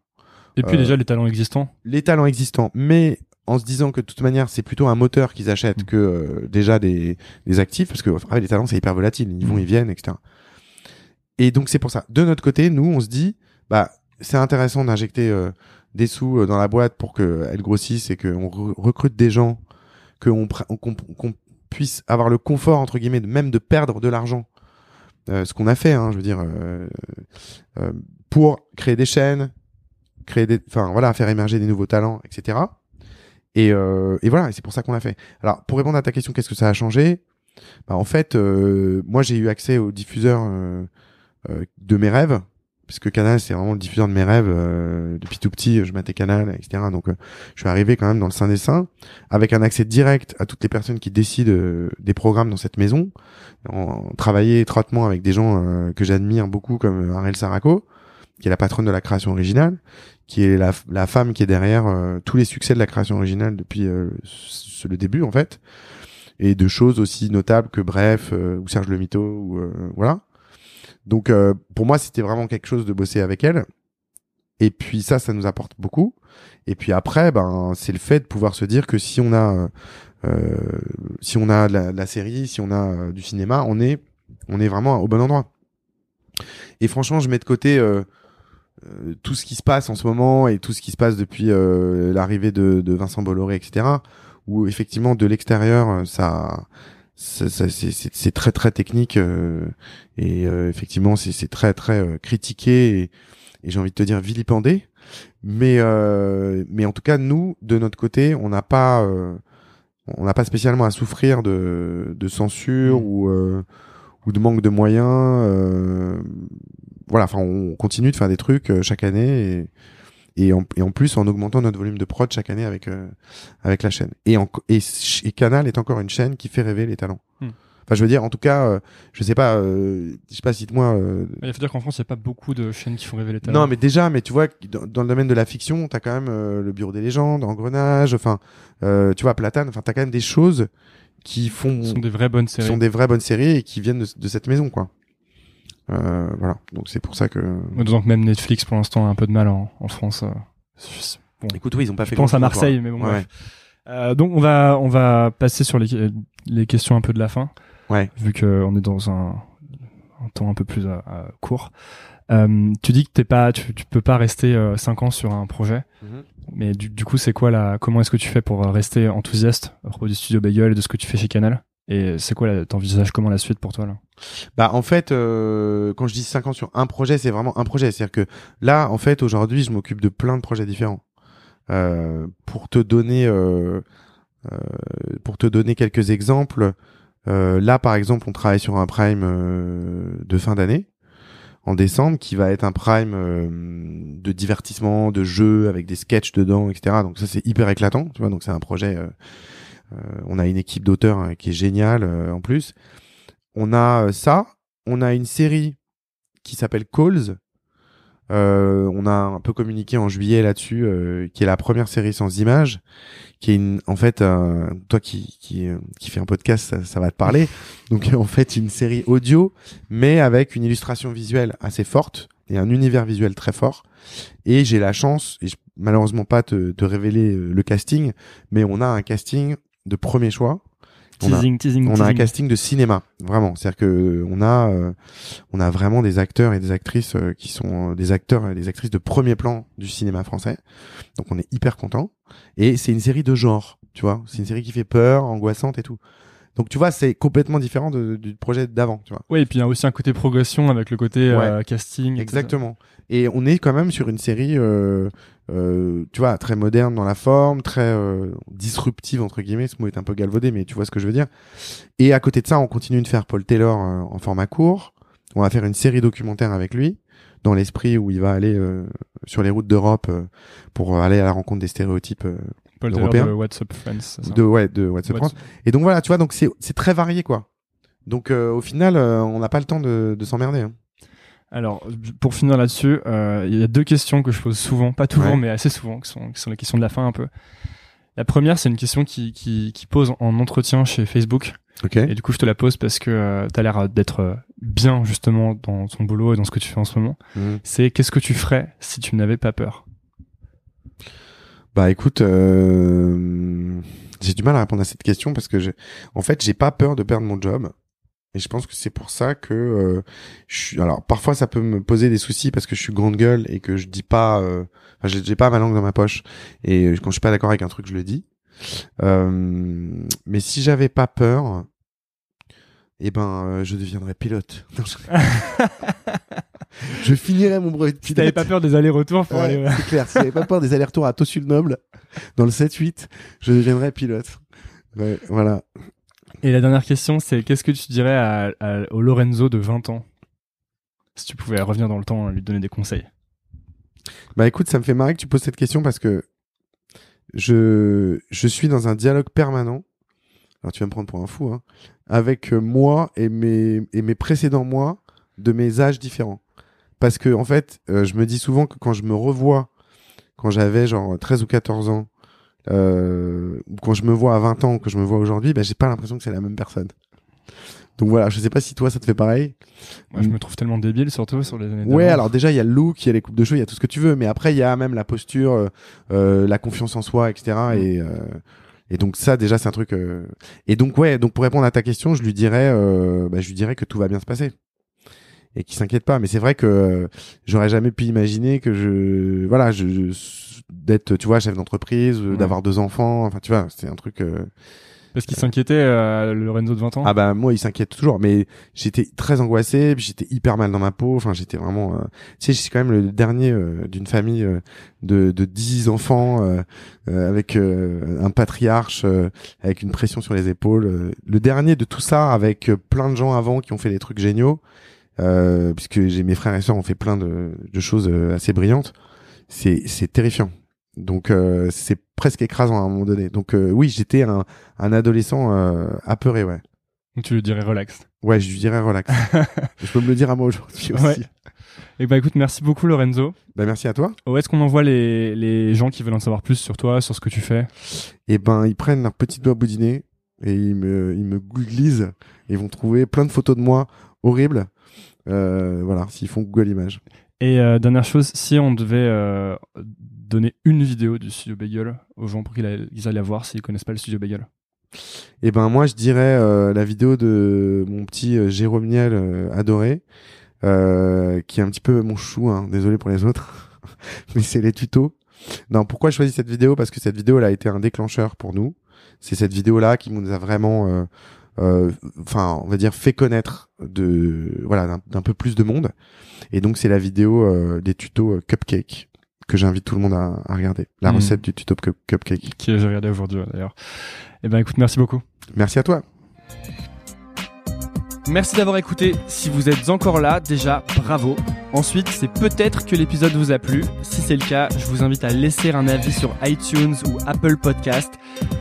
Et puis, euh, déjà, les talents existants. Les talents existants. Mais... en se disant que de toute manière c'est plutôt un moteur qu'ils achètent que euh, déjà des, des actifs, parce que ah, les talents c'est hyper volatile, ils vont, ils viennent, et cetera. Et donc c'est pour ça. De notre côté, nous on se dit bah c'est intéressant d'injecter euh, des sous euh, dans la boîte pour qu'elle grossisse et qu'on re- recrute des gens, qu'on, pr- on, qu'on, qu'on puisse avoir le confort entre guillemets de, même de perdre de l'argent, euh, ce qu'on a fait, hein, je veux dire, euh, euh, pour créer des chaînes, créer des, enfin voilà, faire émerger des nouveaux talents, et cetera. Et, euh, et voilà, et c'est pour ça qu'on l'a fait. Alors, pour répondre à ta question, qu'est-ce que ça a changé ? Bah, en fait, euh, moi, j'ai eu accès au diffuseur euh, euh, de mes rêves, puisque Canal, c'est vraiment le diffuseur de mes rêves. Euh, depuis tout petit, je matais Canal, et cetera. Donc, euh, je suis arrivé quand même dans le sein des seins, avec un accès direct à toutes les personnes qui décident euh, des programmes dans cette maison. On, on travaillait étroitement avec des gens euh, que j'admire beaucoup, comme Ariel Saraco, qui est la patronne de la création originale, qui est la, la femme qui est derrière euh, tous les succès de la création originale depuis euh, ce, le début, en fait, et de choses aussi notables que Bref, euh, ou Serge Le Mito, ou euh, voilà. Donc, euh, pour moi, c'était vraiment quelque chose de bosser avec elle. Et puis ça, ça nous apporte beaucoup. Et puis après, ben, c'est le fait de pouvoir se dire que si on a, euh, si on a de la, de la série, si on a euh, du cinéma, on est, on est vraiment au bon endroit. Et franchement, je mets de côté... Euh, Euh, tout ce qui se passe en ce moment et tout ce qui se passe depuis euh, l'arrivée de, de Vincent Bolloré, et cetera, où effectivement de l'extérieur, ça, ça, ça c'est, c'est, c'est très très technique euh, et euh, effectivement c'est, c'est très très euh, critiqué et, et j'ai envie de te dire vilipendé. Mais euh, mais en tout cas nous de notre côté, on n'a pas euh, on n'a pas spécialement à souffrir de, de censure mmh. ou euh, ou de manque de moyens. Euh, Voilà, enfin, on continue de faire des trucs euh, chaque année et, et, en, et en plus en augmentant notre volume de prod chaque année avec euh, avec la chaîne. Et, en, et, et Canal est encore une chaîne qui fait rêver les talents. Hmm. Enfin, je veux dire, en tout cas, euh, je sais pas, euh, je sais pas, cite-moi. Euh... Il faut dire qu'en France, il n'y a pas beaucoup de chaînes qui font rêver les talents. Non, mais déjà, mais tu vois, dans, dans le domaine de la fiction, t'as quand même euh, le Bureau des légendes, Engrenage, enfin, euh, tu vois, Platane, enfin, t'as quand même des choses qui font. Ce sont des vraies bonnes séries. Sont des vraies bonnes séries et qui viennent de, de cette maison, quoi. Euh, voilà, donc c'est pour ça que. D'autant que même Netflix pour l'instant a un peu de mal en, en France. Bon, écoute, oui, ils ont pas fait. Je pense à Marseille, quoi. Mais bon. Ouais. Bref. Euh, donc on va on va passer sur les les questions un peu de la fin. Ouais. Vu que on est dans un, un temps un peu plus à, à court. Euh, tu dis que t'es pas, tu, tu peux pas rester euh, cinq ans sur un projet. Mm-hmm. Mais du, du coup, c'est quoi la, comment est-ce que tu fais pour rester enthousiaste à propos du Studio Bagel et de ce que tu fais chez Canal ? Et c'est quoi, là, t'envisages comment la suite pour toi là ? Bah en fait, euh, quand je dis cinq ans sur un projet, c'est vraiment un projet. C'est-à-dire que là, en fait, aujourd'hui, je m'occupe de plein de projets différents. Euh, pour te donner, euh, euh, pour te donner quelques exemples, euh, là, par exemple, on travaille sur un prime euh, de fin d'année, en décembre, qui va être un prime euh, de divertissement, de jeu avec des sketchs dedans, et cetera. Donc ça, c'est hyper éclatant, tu vois. Donc c'est un projet. Euh, Euh, on a une équipe d'auteurs hein, qui est géniale euh, en plus. On a euh, ça. On a une série qui s'appelle Calls. Euh, on a un peu communiqué en juillet là-dessus, euh, qui est la première série sans images, qui est une, en fait, euh, toi qui qui euh, qui fais un podcast, ça, ça va te parler. Donc en fait une série audio, mais avec une illustration visuelle assez forte et un univers visuel très fort. Et j'ai la chance, et je, malheureusement pas te, te révéler le casting, mais on a un casting de premier choix. On, teasing, a, teasing, on teasing. a un casting de cinéma, vraiment. C'est-à-dire que on a, euh, on a vraiment des acteurs et des actrices euh, qui sont euh, des acteurs et des actrices de premier plan du cinéma français. Donc on est hyper content. Et c'est une série de genre, tu vois. C'est une série qui fait peur, angoissante et tout. Donc tu vois, c'est complètement différent de, du projet d'avant, tu vois. Oui, et puis il y a aussi un côté progression avec le côté euh, ouais, casting. Exactement. Et on est quand même sur une série, euh, euh, tu vois, très moderne dans la forme, très euh, disruptive entre guillemets. Ce mot est un peu galvaudé, mais tu vois ce que je veux dire. Et à côté de ça, on continue de faire Paul Taylor euh, en format court. On va faire une série documentaire avec lui, dans l'esprit où il va aller euh, sur les routes d'Europe euh, pour aller à la rencontre des stéréotypes. Euh, Paul Taylor de What's Up France, de ouais de What's Up France. Et donc voilà, tu vois, donc c'est c'est très varié quoi. Donc euh, au final, euh, on n'a pas le temps de, de s'emmerder. Hein. Alors pour finir là-dessus, il euh, y a deux questions que je pose souvent, pas toujours, ouais. mais assez souvent, qui sont qui sont les questions de la fin un peu. La première, c'est une question qui qui qui pose en entretien chez Facebook. Okay. Et du coup, je te la pose parce que euh, t'as l'air d'être bien justement dans ton boulot et dans ce que tu fais en ce moment. Mmh. C'est qu'est-ce que tu ferais si tu n'avais pas peur? Bah écoute, euh, j'ai du mal à répondre à cette question parce que je, en fait, j'ai pas peur de perdre mon job et je pense que c'est pour ça que euh, je suis. Alors parfois, ça peut me poser des soucis parce que je suis grande gueule et que je dis pas, euh, enfin, j'ai, j'ai pas ma langue dans ma poche et quand je suis pas d'accord avec un truc, je le dis. Euh, mais si j'avais pas peur, eh ben, euh, je deviendrais pilote. Non, je... Je finirai mon brevet de pilote. Si t'avais pas peur des allers-retours pour ouais, aller... C'est clair, si t'avais pas peur des allers-retours à Tosul-Noble dans le sept huit, je deviendrais pilote. Ouais, voilà. Et la dernière question, c'est qu'est-ce que tu dirais à, à, au Lorenzo de vingt ans? Si tu pouvais revenir dans le temps et lui donner des conseils. Bah écoute, ça me fait marrer que tu poses cette question parce que je, je suis dans un dialogue permanent. Alors tu vas me prendre pour un fou, hein. Avec moi et mes, et mes précédents moi de mes âges différents. Parce que, en fait, euh, je me dis souvent que quand je me revois, quand j'avais genre treize ou quatorze ans, euh, ou quand je me vois à vingt ans, que je me vois aujourd'hui, bah, j'ai pas l'impression que c'est la même personne. Donc voilà, je sais pas si toi, ça te fait pareil. Moi, je me trouve tellement débile, surtout sur les années d'avant. Ouais, alors déjà, il y a le look, il y a les coupes de cheveux, il y a tout ce que tu veux, mais après, il y a même la posture, euh, la confiance en soi, et cetera. Et, euh, et donc ça, déjà, c'est un truc... Euh... Et donc, ouais, donc pour répondre à ta question, je lui dirais, euh, bah, je lui dirais que tout va bien se passer. Et qui s'inquiète pas, mais c'est vrai que euh, j'aurais jamais pu imaginer que je voilà je, je d'être tu vois chef d'entreprise, euh, ouais. d'avoir deux enfants, enfin tu vois c'est un truc euh, parce qu'il euh, s'inquiétait euh, Lorenzo de vingt ans. Ah bah moi il s'inquiète toujours, mais j'étais très angoissé, puis j'étais hyper mal dans ma peau, enfin j'étais vraiment euh, tu sais je suis quand même le dernier euh, d'une famille euh, de de dix enfants euh, euh, avec euh, un patriarche euh, avec une pression sur les épaules, euh, le dernier de tout ça avec euh, plein de gens avant qui ont fait des trucs géniaux. Euh, puisque j'ai mes frères et sœurs ont fait plein de, de choses assez brillantes, c'est, c'est terrifiant. Donc euh, c'est presque écrasant à un moment donné. Donc euh, oui, j'étais un, un adolescent euh, apeuré, ouais. Donc tu lui dirais relax. Ouais, je lui dirais relax. Je peux me le dire à moi aujourd'hui aussi. Ouais. Et bah écoute, merci beaucoup Lorenzo. Bah merci à toi. Où est-ce qu'on envoie les, les gens qui veulent en savoir plus sur toi, sur ce que tu fais? Et ben ils prennent leur petit doigt boudiné et ils me, ils me googlisent et ils vont trouver plein de photos de moi horribles. Euh, voilà, s'ils font Google Images. Et euh, dernière chose, si on devait euh, donner une vidéo du Studio Bagel aux gens pour qu'ils a- ils aillent la voir s'ils connaissent pas le Studio Bagel. Et ben moi je dirais euh, la vidéo de mon petit euh, Jérôme Niel euh, adoré euh, qui est un petit peu mon chou, hein, désolé pour les autres mais c'est les tutos. Non, pourquoi je choisis cette vidéo? Parce que cette vidéo elle a été un déclencheur pour nous. C'est cette vidéo là qui nous a vraiment euh, enfin euh, on va dire fait connaître de voilà d'un, d'un peu plus de monde et donc c'est la vidéo euh, des tutos euh, cupcake que j'invite tout le monde à, à regarder, la mmh. recette du tuto cu- cupcake que j'ai regardé aujourd'hui d'ailleurs. Et ben écoute, merci beaucoup. Merci à toi. Merci d'avoir écouté. Si vous êtes encore là, déjà, bravo. Ensuite, c'est peut-être que l'épisode vous a plu. Si c'est le cas, je vous invite à laisser un avis sur iTunes ou Apple Podcast.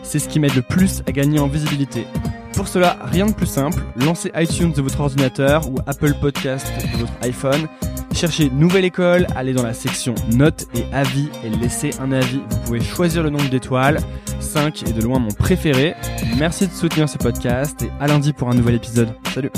C'est ce qui m'aide le plus à gagner en visibilité. Pour cela, rien de plus simple, lancez iTunes de votre ordinateur ou Apple Podcast de votre iPhone, cherchez Nouvelle École, allez dans la section Notes et Avis et laissez un avis. Vous pouvez choisir le nombre d'étoiles, cinq est de loin mon préféré. Merci de soutenir ce podcast et à lundi pour un nouvel épisode. Salut!